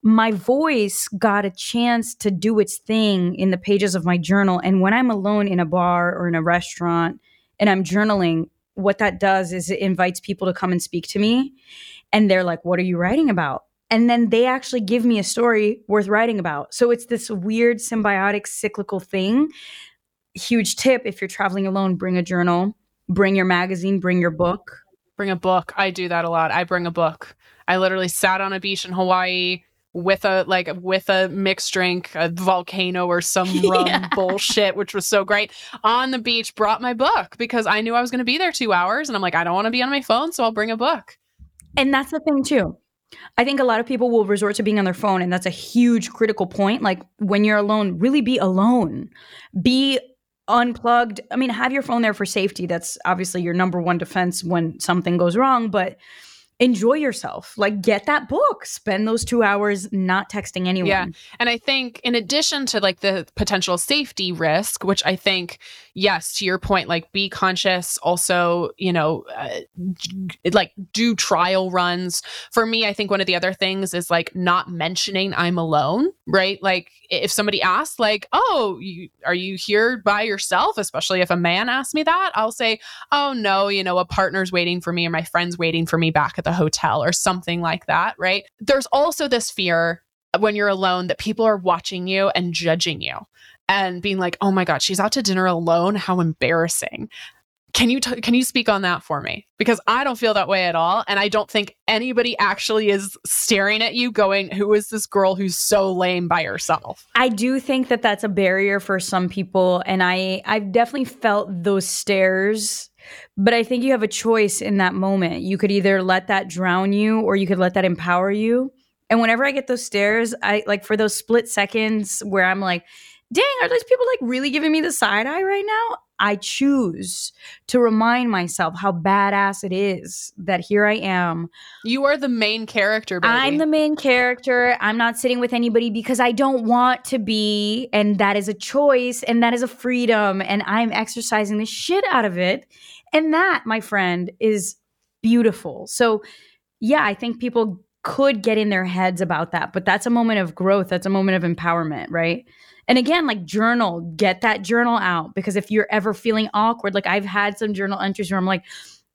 my voice got a chance to do its thing in the pages of my journal. And when I'm alone in a bar or in a restaurant and I'm journaling, what that does is it invites people to come and speak to me. And they're like, what are you writing about? And then they actually give me a story worth writing about. So it's this weird symbiotic cyclical thing. Huge tip, if you're traveling alone, bring a journal, bring your magazine, bring your book. Bring a book. I do that a lot. I bring a book. I literally sat on a beach in Hawaii with a like with a mixed drink, a volcano or some rum yeah. bullshit, which was so great, on the beach, brought my book because I knew I was going to be there two hours. And I'm like, I don't want to be on my phone, so I'll bring a book. And that's the thing too. I think a lot of people will resort to being on their phone, and that's a huge critical point. Like when you're alone, really be alone, be unplugged. I mean, have your phone there for safety. That's obviously your number one defense when something goes wrong, but enjoy yourself. Like get that book, spend those two hours not texting anyone. Yeah. And I think in addition to like the potential safety risk, which I think, yes, to your point, like be conscious also, you know, uh, like do trial runs. For me, I think one of the other things is like not mentioning I'm alone, right? Like if somebody asks like, oh, you, are you here by yourself? Especially if a man asks me that, I'll say, oh no, you know, a partner's waiting for me or my friend's waiting for me back at the hotel or something like that, right? There's also this fear when you're alone that people are watching you and judging you and being like, oh my God, she's out to dinner alone. How embarrassing. Can you, t- can you speak on that for me? Because I don't feel that way at all. And I don't think anybody actually is staring at you going, who is this girl who's so lame by herself? I do think that that's a barrier for some people. And I, I've definitely felt those stares. But I think you have a choice in that moment. You could either let that drown you or you could let that empower you. And whenever I get those stares, I like for those split seconds where I'm like, dang, are those people like really giving me the side eye right now? I choose to remind myself how badass it is that here I am. You are the main character, baby. I'm the main character. I'm not sitting with anybody because I don't want to be. And that is a choice. And that is a freedom. And I'm exercising the shit out of it. And that, my friend, is beautiful. So, yeah, I think people could get in their heads about that. But that's a moment of growth. That's a moment of empowerment, right? And again, like journal, get that journal out. Because if you're ever feeling awkward, like I've had some journal entries where I'm like,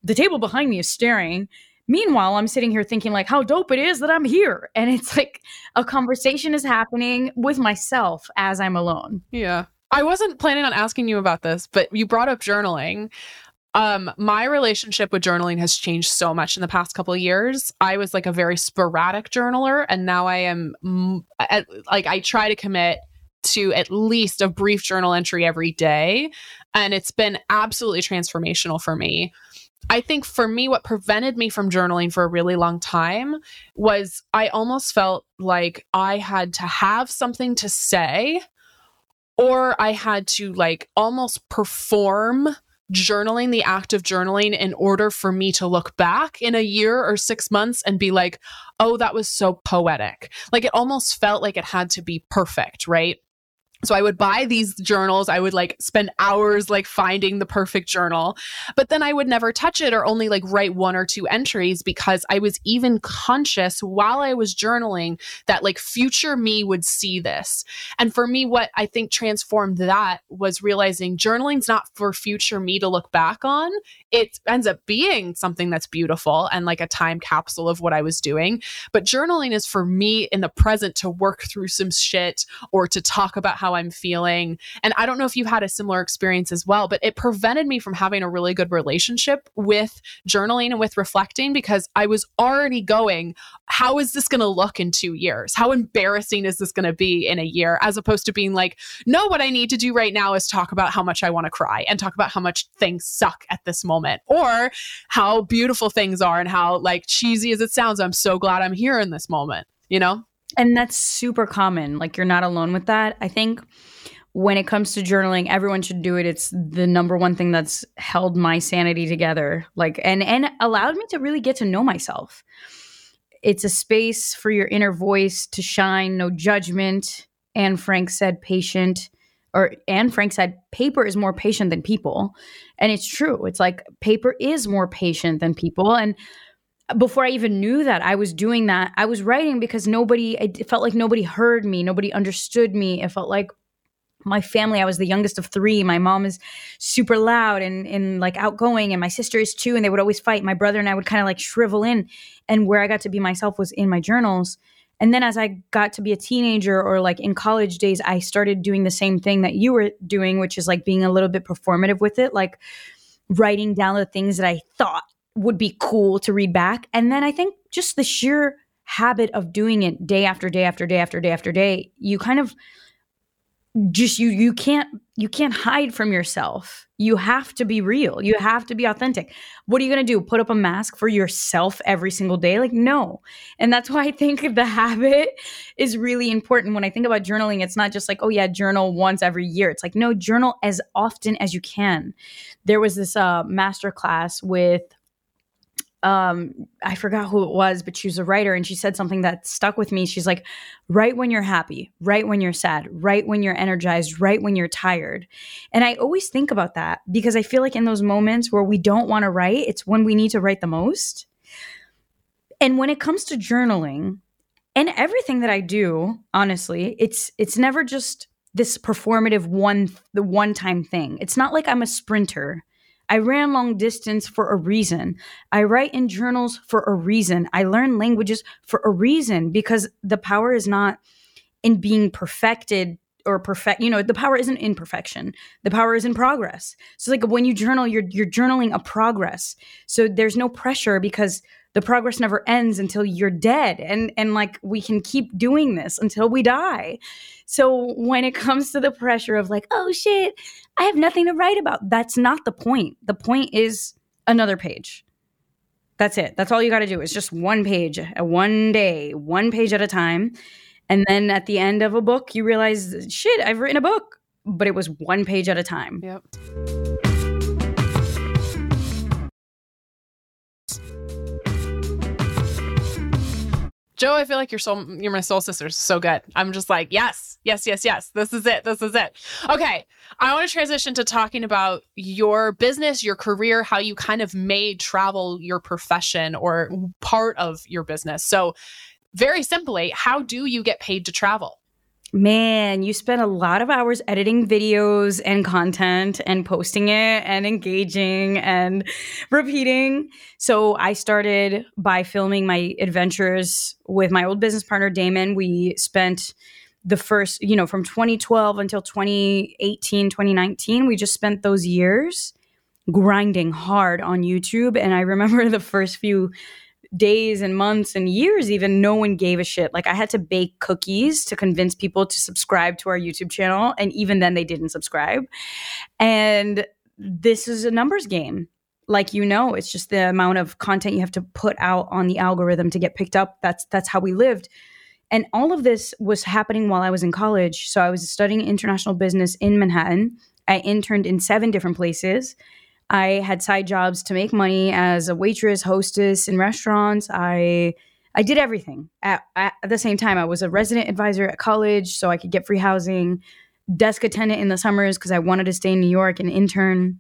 the table behind me is staring. Meanwhile, I'm sitting here thinking like how dope it is that I'm here. And it's like a conversation is happening with myself as I'm alone. Yeah. I wasn't planning on asking you about this, but you brought up journaling. Um, my relationship with journaling has changed so much in the past couple of years. I was like a very sporadic journaler. And now I am like, I try to commit to at least a brief journal entry every day. And it's been absolutely transformational for me. I think for me, what prevented me from journaling for a really long time was I almost felt like I had to have something to say, or I had to like almost perform journaling, the act of journaling, in order for me to look back in a year or six months and be like, oh, that was so poetic. Like it almost felt like it had to be perfect, right? So I would buy these journals. I would like spend hours like finding the perfect journal, but then I would never touch it or only like write one or two entries because I was even conscious while I was journaling that like future me would see this. And for me, what I think transformed that was realizing journaling's not for future me to look back on. It ends up being something that's beautiful and like a time capsule of what I was doing. But journaling is for me in the present to work through some shit or to talk about how I'm feeling. And I don't know if you've had a similar experience as well, but it prevented me from having a really good relationship with journaling and with reflecting because I was already going, how is this going to look in two years? How embarrassing is this going to be in a year? As opposed to being like, no, what I need to do right now is talk about how much I want to cry and talk about how much things suck at this moment or how beautiful things are and how like cheesy as it sounds, I'm so glad I'm here in this moment, you know? And that's super common. Like you're not alone with that. I think when it comes to journaling, everyone should do it. It's the number one thing that's held my sanity together, like, and, and allowed me to really get to know myself. It's a space for your inner voice to shine, no judgment. Anne Frank said patient, or Anne Frank said paper is more patient than people. And it's true. It's like paper is more patient than people. And before I even knew that, I was doing that. I was writing because nobody, it felt like nobody heard me. Nobody understood me. It felt like my family, I was the youngest of three. My mom is super loud and, and like outgoing, and my sister is too. And they would always fight. My brother and I would kind of like shrivel in. And where I got to be myself was in my journals. And then as I got to be a teenager or like in college days, I started doing the same thing that you were doing, which is like being a little bit performative with it, like writing down the things that I thought would be cool to read back. And then I think just the sheer habit of doing it day after day after day after day after day, you kind of just, you you can't, you can't hide from yourself. You have to be real. You have to be authentic. What are you going to do? Put up a mask for yourself every single day? Like, no. And that's why I think the habit is really important. When I think about journaling, it's not just like, oh yeah, journal once every year. It's like, no, journal as often as you can. There was this uh, masterclass with Um, I forgot who it was, but she was a writer, and she said something that stuck with me. She's like, write when you're happy, write when you're sad, write when you're energized, write when you're tired. And I always think about that because I feel like in those moments where we don't want to write, it's when we need to write the most. And when it comes to journaling and everything that I do, honestly, it's, it's never just this performative one, the one time thing. It's not like I'm a sprinter. I ran long distance for a reason. I write in journals for a reason. I learn languages for a reason, because the power is not in being perfected or perfect, you know, the power isn't in perfection. The power is in progress. So like when you journal, you're, you're journaling a progress. So there's no pressure because the progress never ends until you're dead. And, and like, we can keep doing this until we die. So when it comes to the pressure of like, oh shit, I have nothing to write about, that's not the point. The point is another page. That's it. That's all you got to do is just one page, one day, one page at a time. And then at the end of a book, you realize, shit, I've written a book. but it was one page at a time. Yep. Joe, I feel like you're so, you're my soul sister. So good. I'm just like, yes, yes, yes, yes. This is it. This is it. Okay. I want to transition to talking about your business, your career, how you kind of made travel your profession or part of your business. So very simply, how do you get paid to travel? Man, you spend a lot of hours editing videos and content and posting it and engaging and repeating. So I started by filming my adventures with my old business partner, Damon. We spent the first, you know, from twenty twelve until twenty eighteen, twenty nineteen, we just spent those years grinding hard on YouTube. And I remember the first few days and months and years, even no one gave a shit. Like I had to bake cookies to convince people to subscribe to our YouTube channel. And even then they didn't subscribe. And this is a numbers game. Like, you know, it's just the amount of content you have to put out on the algorithm to get picked up. That's, that's how we lived. And all of this was happening while I was in college. So I was studying international business in Manhattan. I interned in seven different places. I had side jobs to make money as a waitress, hostess in restaurants. I I did everything. At, at the same time, I was a resident advisor at college so I could get free housing, desk attendant in the summers because I wanted to stay in New York and intern.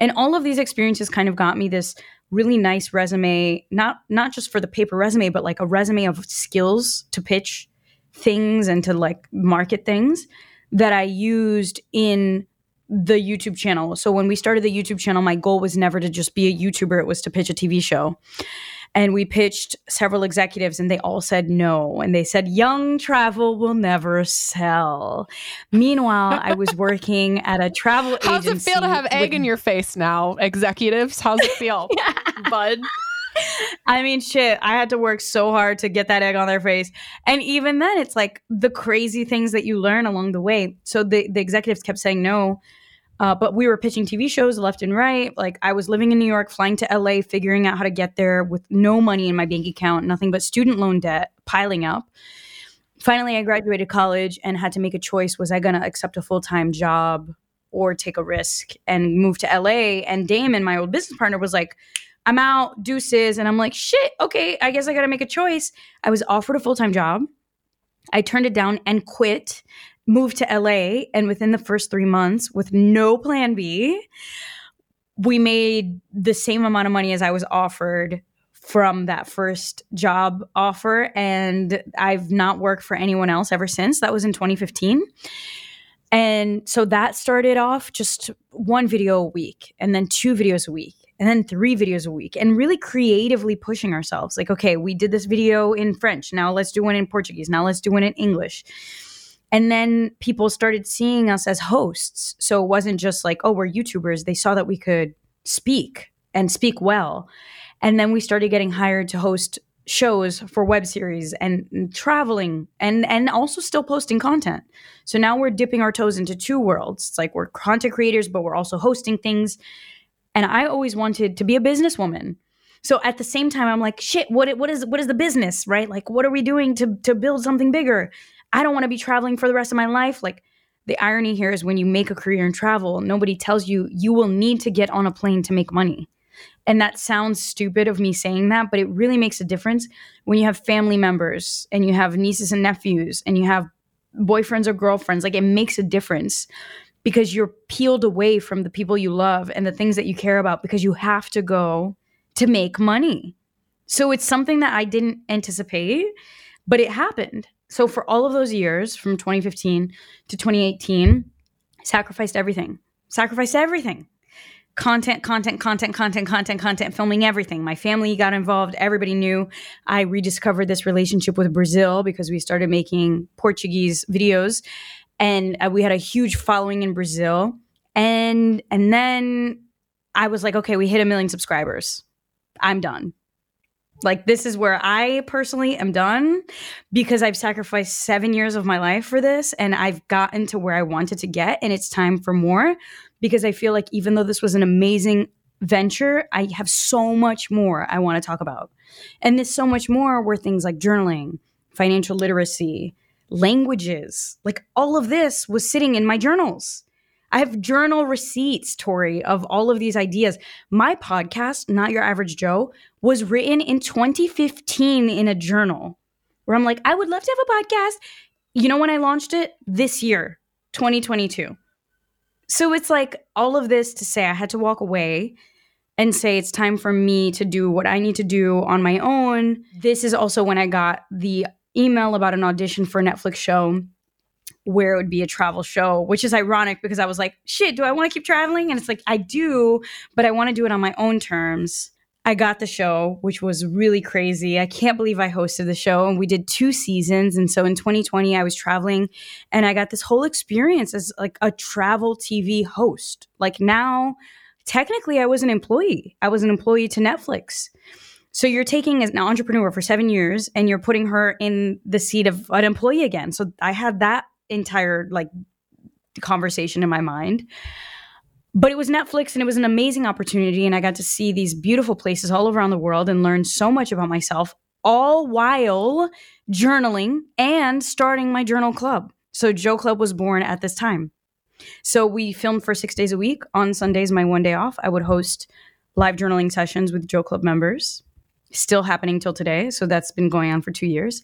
And all of these experiences kind of got me this really nice resume, not not just for the paper resume, but like a resume of skills to pitch things and to like market things that I used in the YouTube channel. So when we started the YouTube channel, my goal was never to just be a YouTuber. It was to pitch a T V show. And we pitched several executives and they all said no. And they said, young travel will never sell. Meanwhile, I was working at a travel agency. How's it feel to have egg with- in your face now, executives? How's it feel, bud? I mean, shit, I had to work so hard to get that egg on their face. And even then, it's like the crazy things that you learn along the way. So the, the executives kept saying no. Uh, but we were pitching T V shows left and right. Like I was living in New York, flying to L A, figuring out how to get there with no money in my bank account, nothing but student loan debt piling up. Finally, I graduated college and had to make a choice. Was I going to accept a full-time job or take a risk and move to L A? And Damon, my old business partner, was like, I'm out, deuces. And I'm like, shit, okay, I guess I got to make a choice. I was offered a full-time job. I turned it down and quit. Moved to L A, and within the first three months, with no plan B, we made the same amount of money as I was offered from that first job offer, and I've not worked for anyone else ever since. That was in twenty fifteen. And so that started off just one video a week, and then two videos a week, and then three videos a week, and really creatively pushing ourselves. Like, okay, we did this video in French. Now let's do one in Portuguese. Now let's do one in English. And then people started seeing us as hosts. So it wasn't just like, oh, we're YouTubers. They saw that we could speak and speak well. And then we started getting hired to host shows for web series and, and traveling and, and also still posting content. So now we're dipping our toes into two worlds. It's like we're content creators, but we're also hosting things. And I always wanted to be a businesswoman. So at the same time, I'm like, shit, what, what is what is the business, right? Like, what are we doing to to build something bigger? I don't want to be traveling for the rest of my life. Like the irony here is when you make a career in travel, nobody tells you you will need to get on a plane to make money. And that sounds stupid of me saying that, but it really makes a difference when you have family members and you have nieces and nephews and you have boyfriends or girlfriends. Like it makes a difference because you're peeled away from the people you love and the things that you care about because you have to go to make money. So it's something that I didn't anticipate, but it happened. So for all of those years, from twenty fifteen to twenty eighteen, sacrificed everything, sacrificed everything, content, content, content, content, content, content, filming everything. My family got involved. Everybody knew. I rediscovered this relationship with Brazil because we started making Portuguese videos and we had a huge following in Brazil. And, and then I was like, okay, we hit a million subscribers. I'm done. Like, this is where I personally am done because I've sacrificed seven years of my life for this and I've gotten to where I wanted to get and it's time for more because I feel like even though this was an amazing venture, I have so much more I want to talk about. And there's so much more were things like journaling, financial literacy, languages. Like all of this was sitting in my journals. I have journal receipts, Tori, of all of these ideas. My podcast, Not Your Average Joe, was written in twenty fifteen in a journal where I'm like, I would love to have a podcast. You know when I launched it? This year, twenty twenty-two. So it's like all of this to say I had to walk away and say it's time for me to do what I need to do on my own. This is also when I got the email about an audition for a Netflix show where it would be a travel show, which is ironic because I was like, shit, do I want to keep traveling? And it's like, I do, but I want to do it on my own terms. I got the show, which was really crazy. I can't believe I hosted the show, and we did two seasons. And so in twenty twenty, I was traveling and I got this whole experience as like a travel T V host. Like now, technically, I was an employee. I was an employee to Netflix. So you're taking an entrepreneur for seven years and you're putting her in the seat of an employee again. So I had that entire like conversation in my mind. But it was Netflix and it was an amazing opportunity, and I got to see these beautiful places all around the world and learn so much about myself, all while journaling and starting my journal club. So Joe Club was born at this time. So we filmed for six days a week. On Sundays, my one day off, I would host live journaling sessions with Joe Club members, still happening till today. So that's been going on for two years.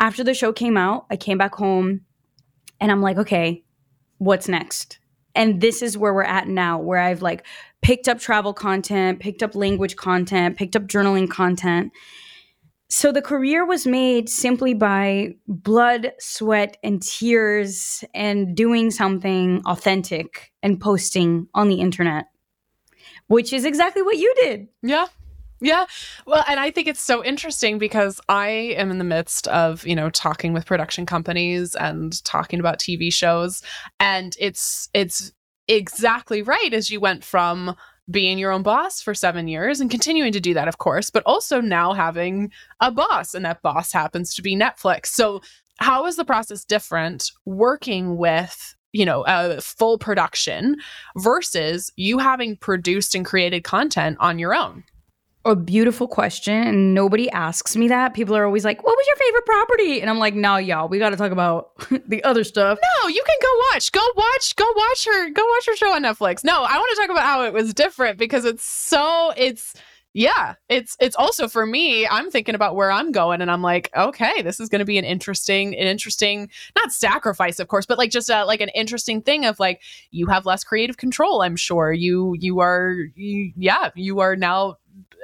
After the show came out, I came back home and I'm like, okay, what's next? And this is where we're at now, where I've like picked up travel content, picked up language content, picked up journaling content. So the career was made simply by blood, sweat, and tears and doing something authentic and posting on the internet, which is exactly what you did. Yeah. Yeah. Well, and I think it's so interesting because I am in the midst of, you know, talking with production companies and talking about T V shows. And it's it's exactly right as you went from being your own boss for seven years and continuing to do that, of course, but also now having a boss, and that boss happens to be Netflix. So how is the process different working with, you know, a full production versus you having produced and created content on your own? A beautiful question, and nobody asks me that. People are always like, what was your favorite property? And I'm like, no, y'all, we got to talk about the other stuff. No, you can go watch. Go watch. Go watch her. Go watch her show on Netflix. No, I want to talk about how it was different because it's so, it's, yeah, it's, it's also for me, I'm thinking about where I'm going and I'm like, okay, this is going to be an interesting, an interesting, not sacrifice, of course, but like just a, like an interesting thing of like, you have less creative control. I'm sure you, you are, you, yeah, you are now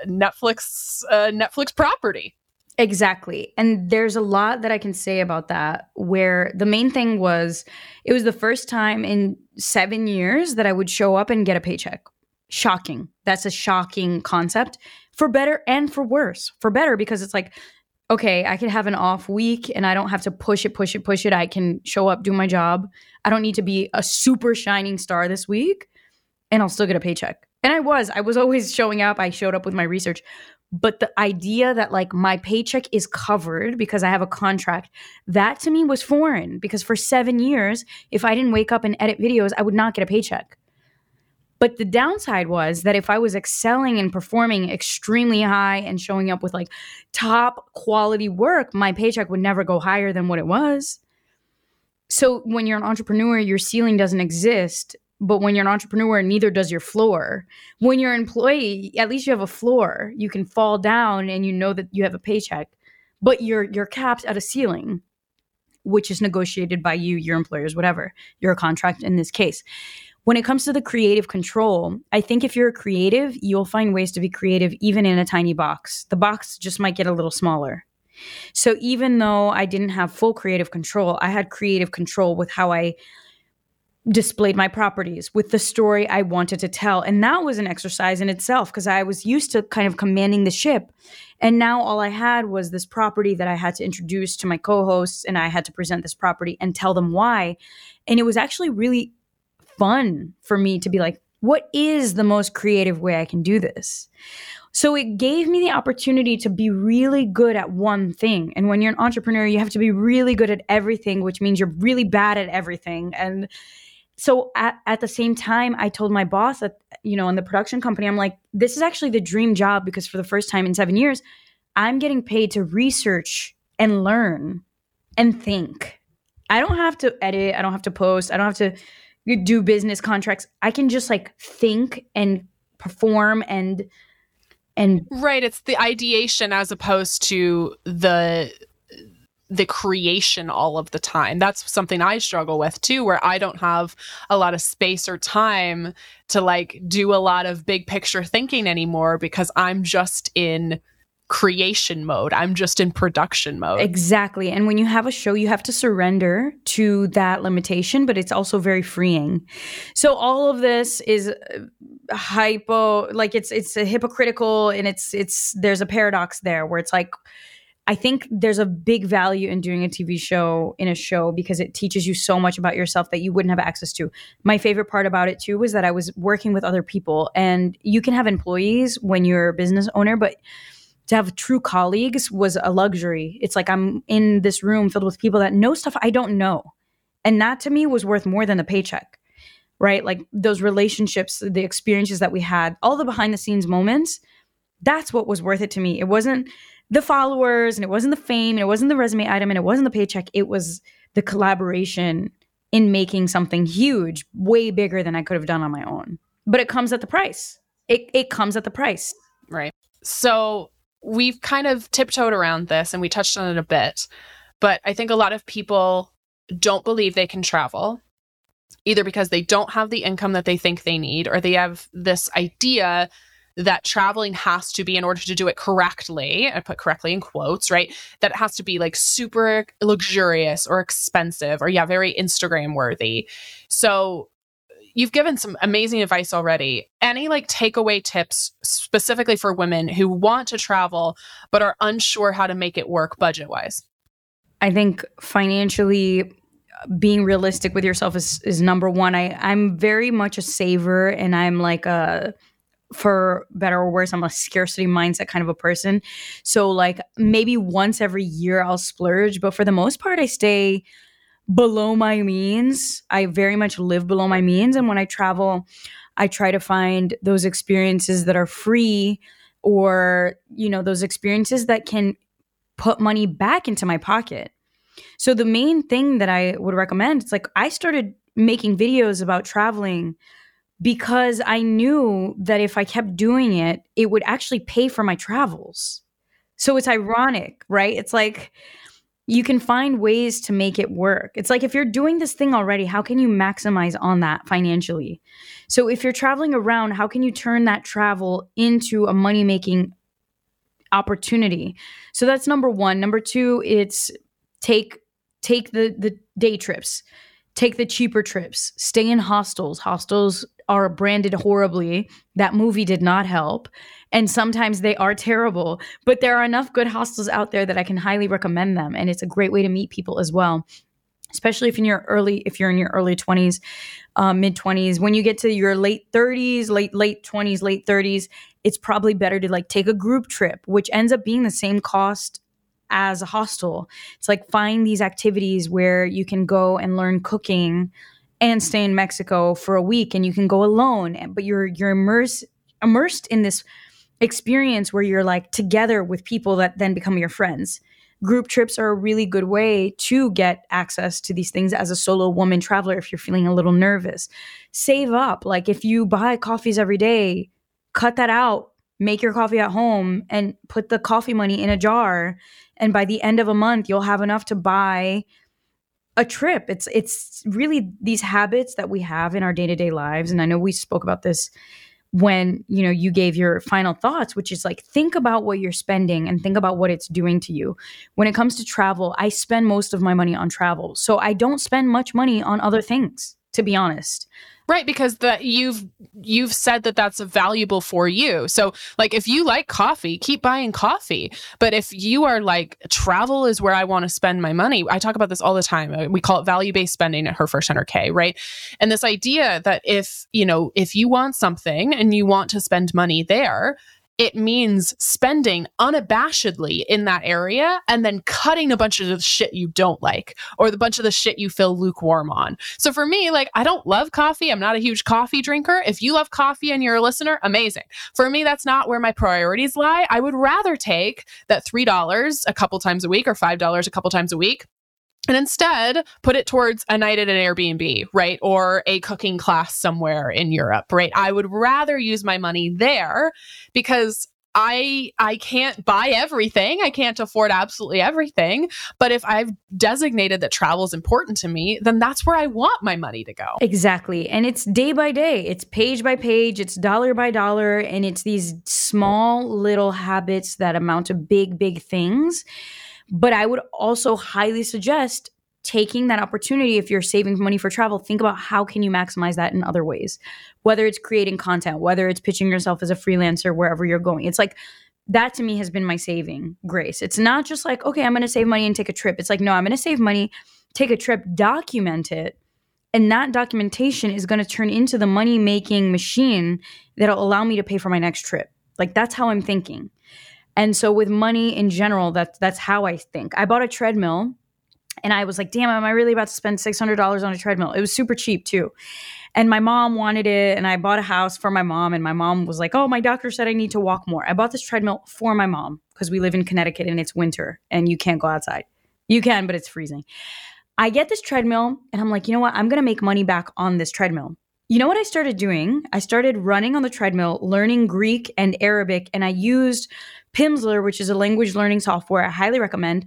Netflix uh, Netflix property. Exactly. And there's a lot that I can say about that, where the main thing was it was the first time in seven years that I would show up and get a paycheck. Shocking. That's a shocking concept, for better and for worse. For better, because it's like, okay, I could have an off week and I don't have to push it, push it, push it. I can show up, do my job. I don't need to be a super shining star this week and I'll still get a paycheck. And I was, I was always showing up. I showed up with my research. But the idea that like my paycheck is covered because I have a contract, that to me was foreign, because for seven years, if I didn't wake up and edit videos, I would not get a paycheck. But the downside was that if I was excelling and performing extremely high and showing up with like top quality work, my paycheck would never go higher than what it was. So when you're an entrepreneur, your ceiling doesn't exist. But when you're an entrepreneur, neither does your floor. When you're an employee, at least you have a floor. You can fall down and you know that you have a paycheck, but you're, you're capped at a ceiling, which is negotiated by you, your employers, whatever, your contract in this case. When it comes to the creative control, I think if you're a creative, you'll find ways to be creative even in a tiny box. The box just might get a little smaller. So even though I didn't have full creative control, I had creative control with how I displayed my properties, with the story I wanted to tell. And that was an exercise in itself, because I was used to kind of commanding the ship. And now all I had was this property that I had to introduce to my co-hosts, and I had to present this property and tell them why. And it was actually really fun for me to be like, what is the most creative way I can do this? So it gave me the opportunity to be really good at one thing. And when you're an entrepreneur, you have to be really good at everything, which means you're really bad at everything. And so at, at the same time, I told my boss that, you know, in the production company, I'm like, this is actually the dream job, because for the first time in seven years, I'm getting paid to research and learn and think. I don't have to edit. I don't have to post. I don't have to do business contracts. I can just like think and perform and and right. It's the ideation as opposed to the the creation all of the time. That's something I struggle with too, where I don't have a lot of space or time to like do a lot of big picture thinking anymore because I'm just in creation mode. I'm just in production mode. Exactly. And when you have a show, you have to surrender to that limitation, but it's also very freeing. So all of this is hypo, like it's it's a hypocritical, and it's it's there's a paradox there where it's like, I think there's a big value in doing a T V show, in a show, because it teaches you so much about yourself that you wouldn't have access to. My favorite part about it too was that I was working with other people, and you can have employees when you're a business owner, but to have true colleagues was a luxury. It's like I'm in this room filled with people that know stuff I don't know. And that to me was worth more than the paycheck, right? Like those relationships, the experiences that we had, all the behind the scenes moments, that's what was worth it to me. It wasn't the followers, and it wasn't the fame, and it wasn't the resume item, and it wasn't the paycheck. It was the collaboration in making something huge, way bigger than I could have done on my own. But it comes at the price. It it comes at the price. Right. So we've kind of tiptoed around this, and we touched on it a bit, but I think a lot of people don't believe they can travel, either because they don't have the income that they think they need, or they have this idea that traveling has to be, in order to do it correctly, I put correctly in quotes, right? That it has to be like super luxurious or expensive or yeah, very Instagram worthy. So you've given some amazing advice already. Any like takeaway tips specifically for women who want to travel but are unsure how to make it work budget wise? I think financially being realistic with yourself is, is number one. I, I'm very much a saver, and I'm like a... for better or worse, I'm a scarcity mindset kind of a person. So like maybe once every year I'll splurge, but for the most part, I stay below my means. I very much live below my means. And when I travel, I try to find those experiences that are free, or, you know, those experiences that can put money back into my pocket. So the main thing that I would recommend, it's like I started making videos about traveling because I knew that if I kept doing it, it would actually pay for my travels. So it's ironic, right? It's like you can find ways to make it work. It's like if you're doing this thing already, how can you maximize on that financially? So if you're traveling around, how can you turn that travel into a money-making opportunity? So that's number one. Number two, it's take take the, the day trips. Take the cheaper trips. Stay in hostels. Hostels are branded horribly. That movie did not help. And sometimes they are terrible. But there are enough good hostels out there that I can highly recommend them. And it's a great way to meet people as well. Especially if in your early, if you're in your early twenties, uh, mid-twenties. When you get to your late thirties, late late twenties, late thirties, it's probably better to like take a group trip, which ends up being the same cost as a hostel. It's like find these activities where you can go and learn cooking and stay in Mexico for a week, and you can go alone, but you're you're immersed immersed in this experience where you're like together with people that then become your friends. Group trips are a really good way to get access to these things as a solo woman traveler if you're feeling a little nervous. Save up. Like if you buy coffees every day, cut that out. Make your coffee at home and put the coffee money in a jar. And by the end of a month, you'll have enough to buy a trip. It's it's really these habits that we have in our day-to-day lives. And I know we spoke about this when, you know, you gave your final thoughts, which is like, think about what you're spending and think about what it's doing to you. When it comes to travel, I spend most of my money on travel. So I don't spend much money on other things, to be honest. Right, because that you've you've said that that's valuable for you. So, like, if you like coffee, keep buying coffee. But if you are like, travel is where I want to spend my money. I talk about this all the time. We call it value-based spending at Her First one hundred K, right? And this idea that if, you know, if you want something and you want to spend money there, it means spending unabashedly in that area and then cutting a bunch of the shit you don't like or the bunch of the shit you feel lukewarm on. So for me, like, I don't love coffee. I'm not a huge coffee drinker. If you love coffee and you're a listener, amazing. For me, that's not where my priorities lie. I would rather take that three dollars a couple times a week or five dollars a couple times a week and instead put it towards a night at an Airbnb, right? Or a cooking class somewhere in Europe, right? I would rather use my money there because I I can't buy everything. I can't afford absolutely everything. But if I've designated that travel is important to me, then that's where I want my money to go. Exactly. And it's day by day. It's page by page. It's dollar by dollar. And it's these small little habits that amount to big, big things. But I would also highly suggest taking that opportunity. If you're saving money for travel, think about how can you maximize that in other ways, whether it's creating content, whether it's pitching yourself as a freelancer, wherever you're going. It's like, that to me has been my saving grace. It's not just like, okay, I'm going to save money and take a trip. It's like, no, I'm going to save money, take a trip, document it. And that documentation is going to turn into the money-making machine that'll allow me to pay for my next trip. Like, that's how I'm thinking. And so with money in general, that, that's how I think. I bought a treadmill. And I was like, damn, am I really about to spend six hundred dollars on a treadmill? It was super cheap too. And my mom wanted it. And I bought a house for my mom. And my mom was like, oh, my doctor said I need to walk more. I bought this treadmill for my mom because we live in Connecticut and it's winter and you can't go outside. You can, but it's freezing. I get this treadmill and I'm like, you know what? I'm going to make money back on this treadmill. You know what I started doing? I started running on the treadmill, learning Greek and Arabic. And I used Pimsleur, which is a language learning software I highly recommend.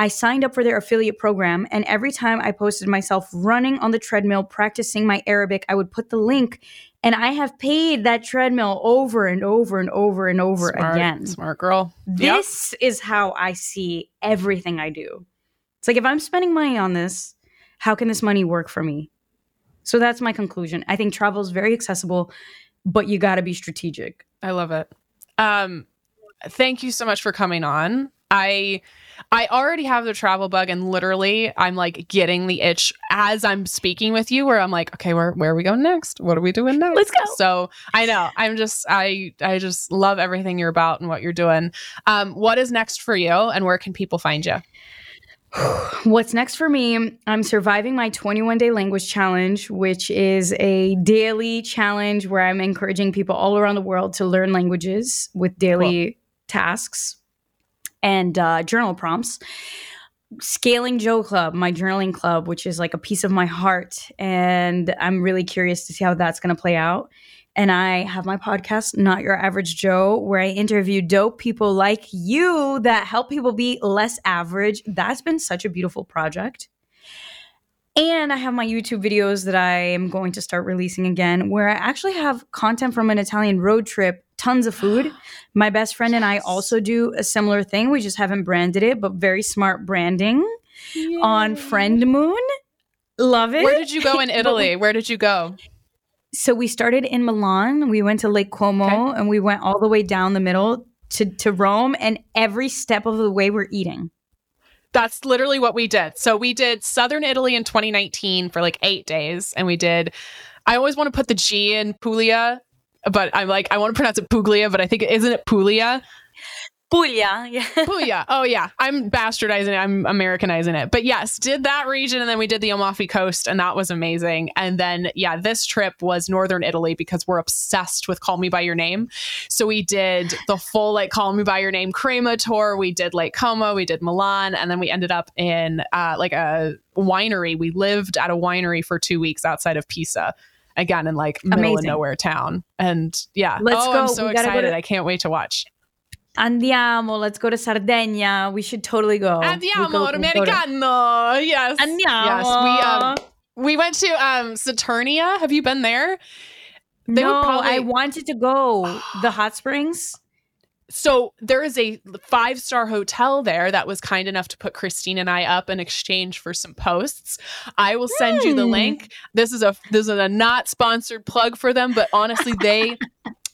I signed up for their affiliate program, and every time I posted myself running on the treadmill, practicing my Arabic, I would put the link, and I have paid that treadmill over and over and over and over smart, again. Smart girl. This yep. is how I see everything I do. It's like, if I'm spending money on this, how can this money work for me? So that's my conclusion. I think travel is very accessible, but you got to be strategic. I love it. Um, thank you so much for coming on. I I already have the travel bug, and literally I'm like getting the itch as I'm speaking with you where I'm like, okay, where where are we going next? What are we doing next? Let's go. So I know. I'm just I I just love everything you're about and what you're doing. Um, what is next for you and where can people find you? What's next for me? I'm surviving my twenty-one day language challenge, which is a daily challenge where I'm encouraging people all around the world to learn languages with daily cool. tasks. And uh, journal prompts, scaling Joe Club, my journaling club, which is like a piece of my heart. And I'm really curious to see how that's going to play out. And I have my podcast, Not Your Average Joe, where I interview dope people like you that help people be less average. That's been such a beautiful project. And I have my YouTube videos that I am going to start releasing again, where I actually have content from an Italian road trip, tons of food. My best friend yes. and I also do a similar thing. We just haven't branded it, but very smart branding Yay. On Friend Moon. Love it. Where did you go in Italy? we, Where did you go? So we started in Milan. We went to Lake Como okay. and we went all the way down the middle to, to Rome. And every step of the way we're eating. That's literally what we did. So we did Southern Italy in twenty nineteen for like eight days. And we did, I always want to put the G in Puglia, but I'm like, I want to pronounce it Puglia, but I think, isn't it Puglia? Puglia. Yeah. Puglia. Oh, yeah. I'm bastardizing it. I'm Americanizing it. But yes, did that region. And then we did the Amalfi Coast. And that was amazing. And then, yeah, this trip was Northern Italy because we're obsessed with Call Me By Your Name. So we did the full, like, Call Me By Your Name Crema tour. We did Lake Como. We did Milan. And then we ended up in, uh, like, a winery. We lived at a winery for two weeks outside of Pisa. Again, in, like, middle amazing. Of nowhere town. And, yeah. Let's oh, go. I'm so we excited. Go to- I can't wait to watch. Andiamo, let's go to Sardinia. We should totally go. Andiamo, go, Americano. To... Yes. Andiamo. Yes, we, um, we went to um, Saturnia. Have you been there? They no, would probably... I wanted to go. The hot springs? So there is a five-star hotel there that was kind enough to put Christine and I up in exchange for some posts. I will send mm. you the link. This is a This is a not sponsored plug for them, but honestly, they...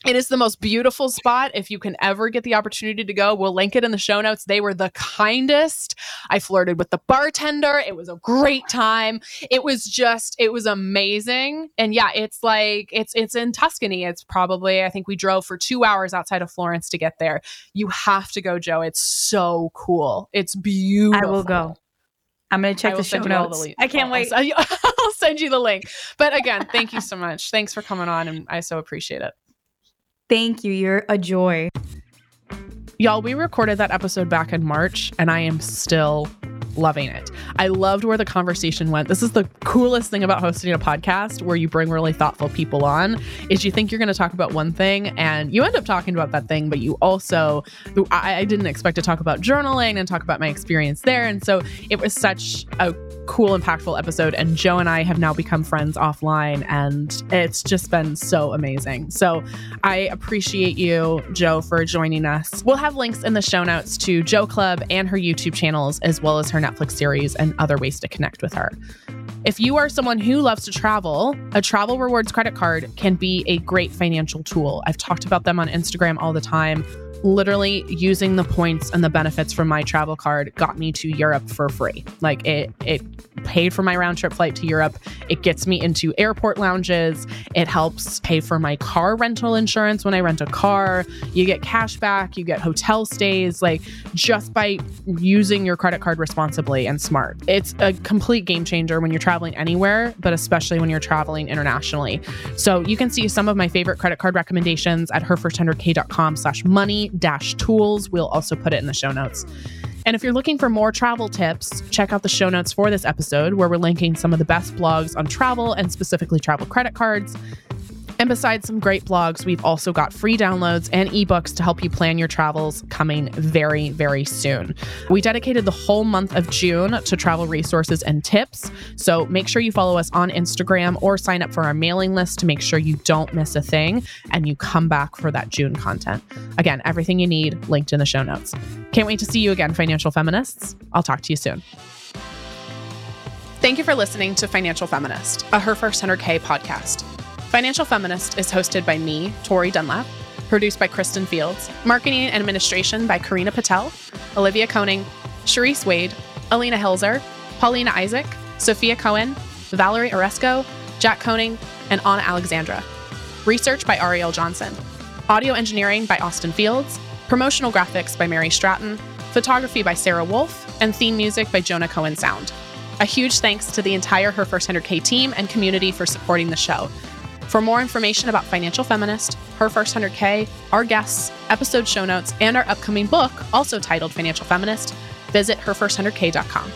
It is the most beautiful spot. If you can ever get the opportunity to go, we'll link it in the show notes. They were the kindest. I flirted with the bartender. It was a great time. It was just, it was amazing. And yeah, it's like, it's it's in Tuscany. It's probably, I think we drove for two hours outside of Florence to get there. You have to go, Joe. It's so cool. It's beautiful. I will go. I'm going to check the show notes. The I can't wait. I'll, I'll send you the link. But again, thank you so much. Thanks for coming on. And I so appreciate it. Thank you. You're a joy. Y'all, we recorded that episode back in March, and I am still loving it. I loved where the conversation went. This is the coolest thing about hosting a podcast where you bring really thoughtful people on, is you think you're going to talk about one thing and you end up talking about that thing, but you also, I, I didn't expect to talk about journaling and talk about my experience there. And so it was such a cool, impactful episode. And Joe and I have now become friends offline, and it's just been so amazing. So I appreciate you, Joe, for joining us. We'll have links in the show notes to Joe Club and her YouTube channels, as well as her Netflix series and other ways to connect with her. If you are someone who loves to travel, a travel rewards credit card can be a great financial tool. I've talked about them on Instagram all the time. Literally using the points and the benefits from my travel card got me to Europe for free. Like it, it paid for my round trip flight to Europe. It gets me into airport lounges. It helps pay for my car rental insurance when I rent a car. You get cash back, you get hotel stays, like just by using your credit card responsibly and smart. It's a complete game changer when you're traveling anywhere, but especially when you're traveling internationally. So you can see some of my favorite credit card recommendations at her first one hundred k dot com slash money dash tools. We'll also put it in the show notes. And if you're looking for more travel tips, check out the show notes for this episode, where we're linking some of the best blogs on travel and specifically travel credit cards. And besides some great blogs, we've also got free downloads and ebooks to help you plan your travels coming very, very soon. We dedicated the whole month of June to travel resources and tips. So make sure you follow us on Instagram or sign up for our mailing list to make sure you don't miss a thing and you come back for that June content. Again, everything you need linked in the show notes. Can't wait to see you again, financial feminists. I'll talk to you soon. Thank you for listening to Financial Feminist, a Her First one hundred K podcast. Financial Feminist is hosted by me, Tori Dunlap, produced by Kristen Fields, marketing and administration by Karina Patel, Olivia Koenig, Sharice Wade, Alina Helzer, Paulina Isaac, Sophia Cohen, Valerie Oresco, Jack Koenig, and Anna Alexandra. Research by Ariel Johnson. Audio engineering by Austin Fields, promotional graphics by Mary Stratton, photography by Sarah Wolf, and theme music by Jonah Cohen Sound. A huge thanks to the entire Her First one hundred K team and community for supporting the show. For more information about Financial Feminist, Her First one hundred K, our guests, episode show notes, and our upcoming book, also titled Financial Feminist, visit her first one hundred k dot com.